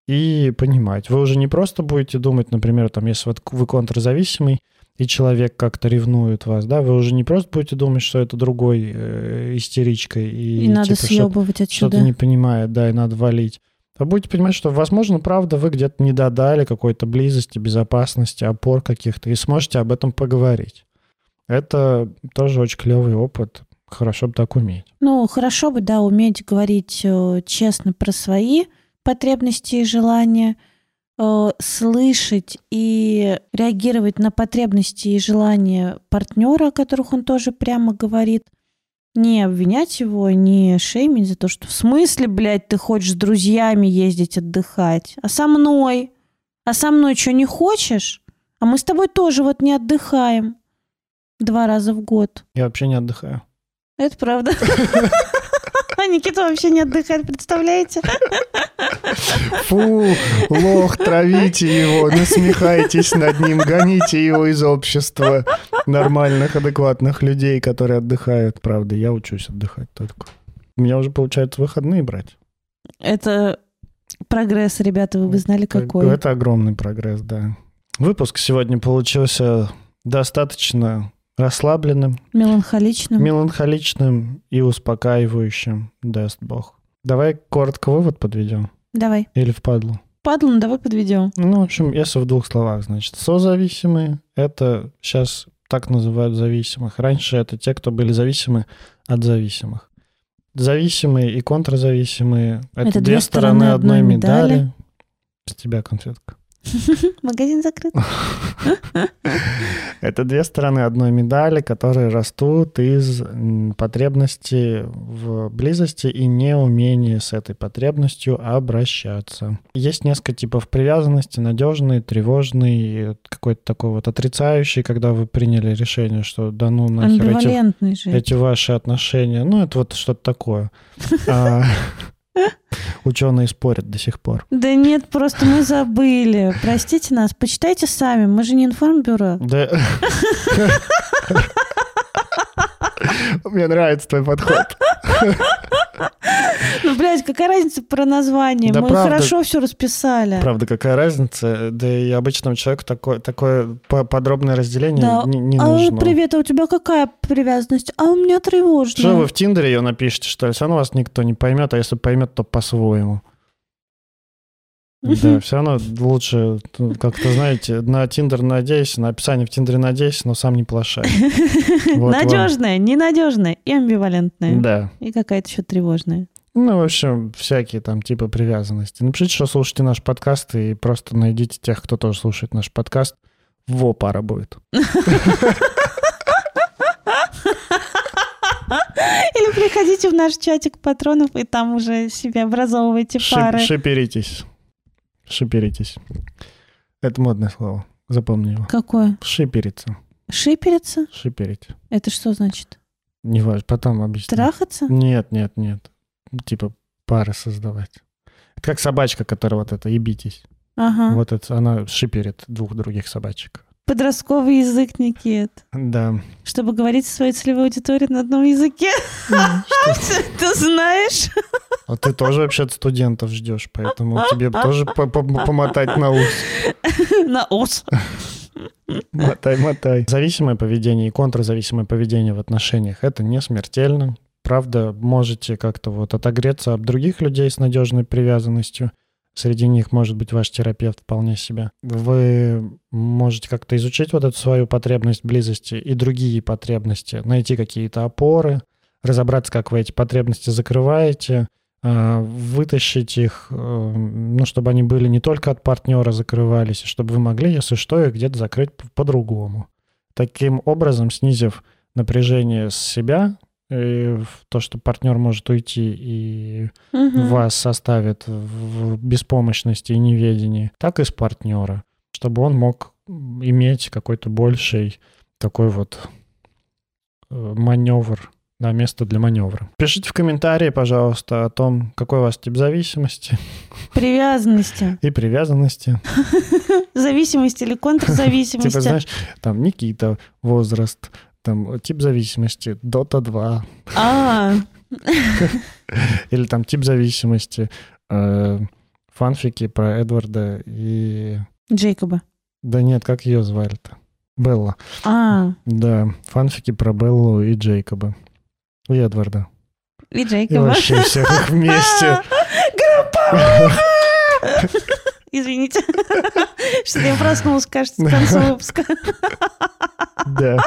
и понимать. Вы уже не просто будете думать, например, там, если вот вы контрзависимый, и человек как-то ревнует вас, да, вы уже не просто будете думать, что это другой истеричка и надо типа, съебывать отсюда. Что-то не понимает, да, и надо валить. А будете понимать, что, возможно, правда, вы где-то не додали какой-то близости, безопасности, опор каких-то, и сможете об этом поговорить. Это тоже очень клевый опыт. Хорошо бы так уметь. Ну, хорошо бы, да, уметь говорить честно про свои потребности и желания, слышать и реагировать на потребности и желания партнера, о которых он тоже прямо говорит, не обвинять его, не шеймить за то, что в смысле, блядь, ты хочешь с друзьями ездить отдыхать, а со мной что, не хочешь? А мы с тобой тоже вот не отдыхаем 2 раза в год. Я вообще не отдыхаю. Это правда. А Никита вообще не отдыхает, представляете? Фу, лох, травите его, насмехайтесь над ним, гоните его из общества нормальных, адекватных людей, которые отдыхают. Правда, я учусь отдыхать только. У меня уже, получается, выходные брать. Это прогресс, ребята, вы бы знали, какой. Это огромный прогресс, да. Выпуск сегодня получился достаточно... расслабленным, меланхоличным и успокаивающим, даст Бог. Давай коротко вывод подведем. Давай. Или впадлу. Впадлу, ну давай подведем. Ну, в общем, если в 2 словах, значит, созависимые — это сейчас так называют зависимых. Раньше это те, кто были зависимы от зависимых. Зависимые и контрзависимые — это две стороны одной медали. С тебя конфетка. Магазин закрыт. Это 2 стороны одной медали, которые растут из потребности в близости и неумения с этой потребностью обращаться. Есть несколько типов привязанности: надежный, тревожный, какой-то такой вот отрицающий, когда вы приняли решение, что да ну нахер эти ваши отношения. Ну, это вот что-то такое. Ученые спорят до сих пор. Да нет, просто мы забыли. Простите нас, почитайте сами. Мы же не информбюро. Да. Мне нравится твой подход. Ну, блядь, какая разница про название? Да мы правда, хорошо все расписали. Правда, какая разница? Да и обычному человеку такое подробное разделение да. не нужно. Привет, а у тебя какая привязанность? А у меня тревожная. Что, вы в Тиндере ее напишите, что ли? Все равно вас никто не поймет, а если поймет, то по-своему. Да, все равно лучше, как-то, знаете, на Тиндер надейся, на описание в Тиндере надейся, но сам не плашай. Вот надежная, ненадежная и амбивалентная. Да. И какая-то еще тревожная. Ну, в общем, всякие там типы привязанности. Напишите, что слушаете наш подкаст, и просто найдите тех, кто тоже слушает наш подкаст. Во, пара будет. Или приходите в наш чатик патронов, и там уже себе образовывайте пары. Шиперитесь. Шиперитесь. Это модное слово. Запомни его. Какое? Шипериться. Шипериться? Шиперить. Это что значит? Не важно, потом объясню. Трахаться? Нет. Типа пары создавать. Это как собачка, которая вот это, ебитесь. Ага. Вот это, она шиперит 2 других собачек. подростковый язык, Никит. Да. Чтобы говорить со своей целевой аудиторией на одном языке. Ты знаешь? А ты тоже вообще от студентов ждешь, поэтому тебе тоже помотать на ус. На ус. Мотай. Зависимое поведение и контрзависимое поведение в отношениях — это не смертельно. Правда, можете как-то вот отогреться от других людей с надежной привязанностью. Среди них может быть ваш терапевт вполне себе. Вы можете как-то изучить вот эту свою потребность близости и другие потребности, найти какие-то опоры, разобраться, как вы эти потребности закрываете, вытащить их, ну, чтобы они были не только от партнера закрывались, чтобы вы могли, если что, их где-то закрыть по-другому. Таким образом, снизив напряжение с себя, и то, что партнер может уйти и вас оставит в беспомощности и неведении, так и с партнера, чтобы он мог иметь какой-то больший такой вот маневр, да, место для маневра. Пишите в комментарии, пожалуйста, о том, какой у вас тип зависимости. Привязанности. И привязанности. Зависимости или контрзависимости. Типа, знаешь, там Никита, возраст... Там, тип зависимости Dota 2. Или там тип зависимости фанфики про Эдварда и... Джейкоба. Да нет, как ее звали-то? Белла. Да, фанфики про Беллу и Джейкоба. И Эдварда. И Джейкоба. И вообще всех их вместе. Групповуха! Извините, что я проснулась, кажется, к концу выпуска. Да.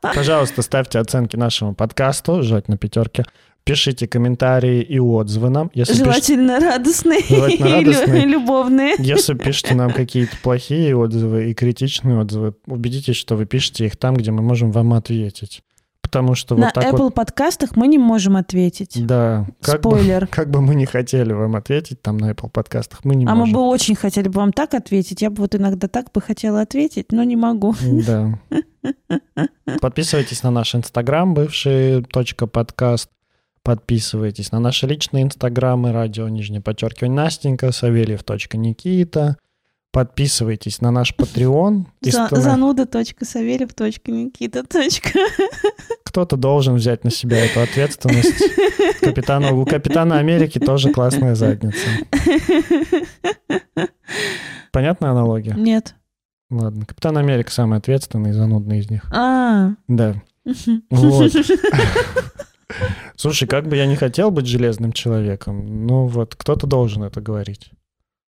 Пожалуйста, ставьте оценки нашему подкасту, желательно 5. Пишите комментарии и отзывы нам. Если желательно радостные и любовные. Если пишете нам какие-то плохие отзывы и критичные отзывы, убедитесь, что вы пишете их там, где мы можем вам ответить. Потому что на вот так Apple вот... подкастах мы не можем ответить. Да. Спойлер. Как бы мы не хотели вам ответить, там на Apple подкастах мы не можем. А мы бы очень хотели бы вам так ответить. Я бы вот иногда так бы хотела ответить, но не могу. Да. Подписывайтесь на наш Инстаграм, бывший.подкаст. Подписывайтесь на наши личные Инстаграмы, радио__ Настенька, Савельев.Никита. Подписывайтесь на наш Patreon. Зануда.Савельев.Никита. Кто-то должен взять на себя эту ответственность. У Капитана Америки тоже классная задница. Понятная аналогия? Нет. Ладно. Капитан Америка самый ответственный и занудный из них. Да. Вот. Слушай, как бы я не хотел быть железным человеком, но вот кто-то должен это говорить.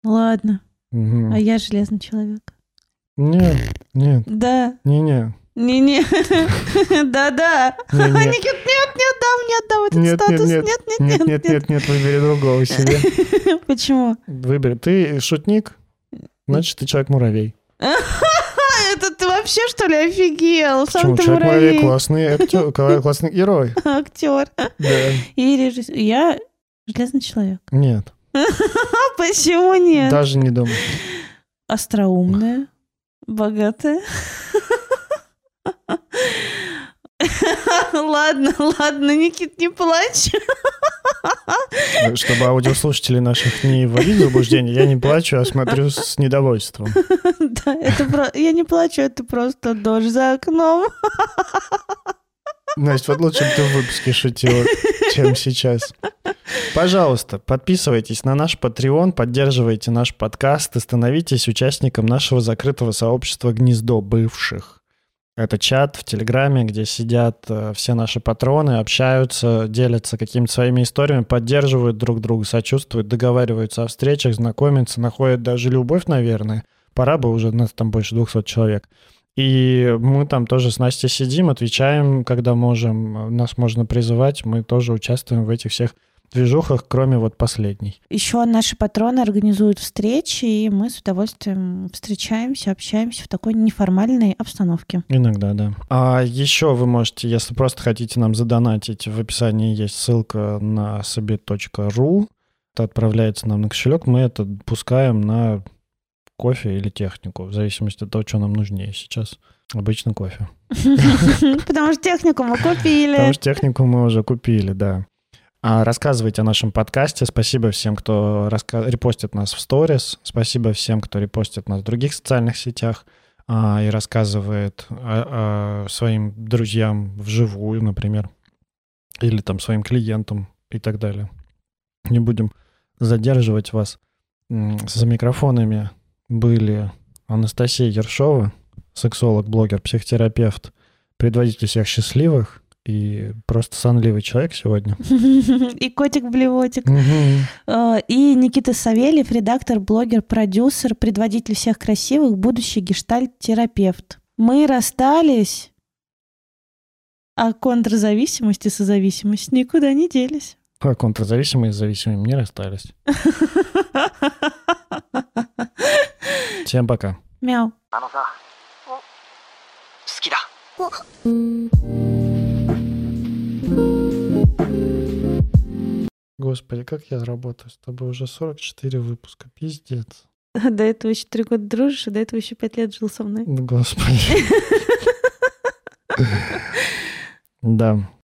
Ладно. Угу. А я железный человек. Нет. Да. Не-не. Да-да. Никит, нет, не отдам этот статус. Нет, выбери другого себе. Почему? Выбери. Ты шутник, значит, ты человек-муравей. Это ты вообще, что ли, офигел? Сам ты муравей. Классный герой. Актер. Да. И режиссер. Я железный человек. Нет. Почему нет? Даже не думаю. Остроумная, богатая. Ладно, Никит, не плачь. Чтобы аудиослушатели наших не вводили в заблуждение, я не плачу, а смотрю с недовольством. Да, я не плачу, это просто дождь за окном. Настя, вот лучше бы ты в выпуске шутила, чем сейчас. Пожалуйста, подписывайтесь на наш Patreon, поддерживайте наш подкаст и становитесь участником нашего закрытого сообщества «Гнездо бывших». Это чат в Телеграме, где сидят все наши патроны, общаются, делятся какими-то своими историями, поддерживают друг друга, сочувствуют, договариваются о встречах, знакомятся, находят даже любовь, наверное. Пора бы уже, у нас там больше 200 человек. И мы там тоже с Настей сидим, отвечаем, когда можем. Нас можно призывать, мы тоже участвуем в этих всех движухах, кроме вот последней. Еще наши патроны организуют встречи, и мы с удовольствием встречаемся, общаемся в такой неформальной обстановке. Иногда, да. А еще вы можете, если просто хотите нам задонатить, в описании есть ссылка на sobit.ru. Это отправляется нам на кошелек, мы это пускаем на... кофе или технику, в зависимости от того, что нам нужнее сейчас. Обычно кофе. Потому что технику мы купили. Да. Рассказывайте о нашем подкасте. Спасибо всем, кто репостит нас в сторис. Спасибо всем, кто репостит нас в других социальных сетях. и рассказывает своим друзьям вживую, например, или там своим клиентам и так далее. Не будем задерживать вас. За микрофонами были Анастасия Яршова, сексолог, блогер, психотерапевт, предводитель всех счастливых и просто сонливый человек сегодня. И котик-блевотик. И Никита Савельев, редактор, блогер, продюсер, предводитель всех красивых, будущий гештальт-терапевт. Мы расстались, а контрзависимость и созависимость никуда не делись. А контрзависимые и зависимые не расстались. Всем пока. Мяу. Господи, как я работаю с тобой? Уже 44 выпуска, пиздец. А до этого еще 3 года дружишь, и до этого еще 5 лет жил со мной. Господи. Да.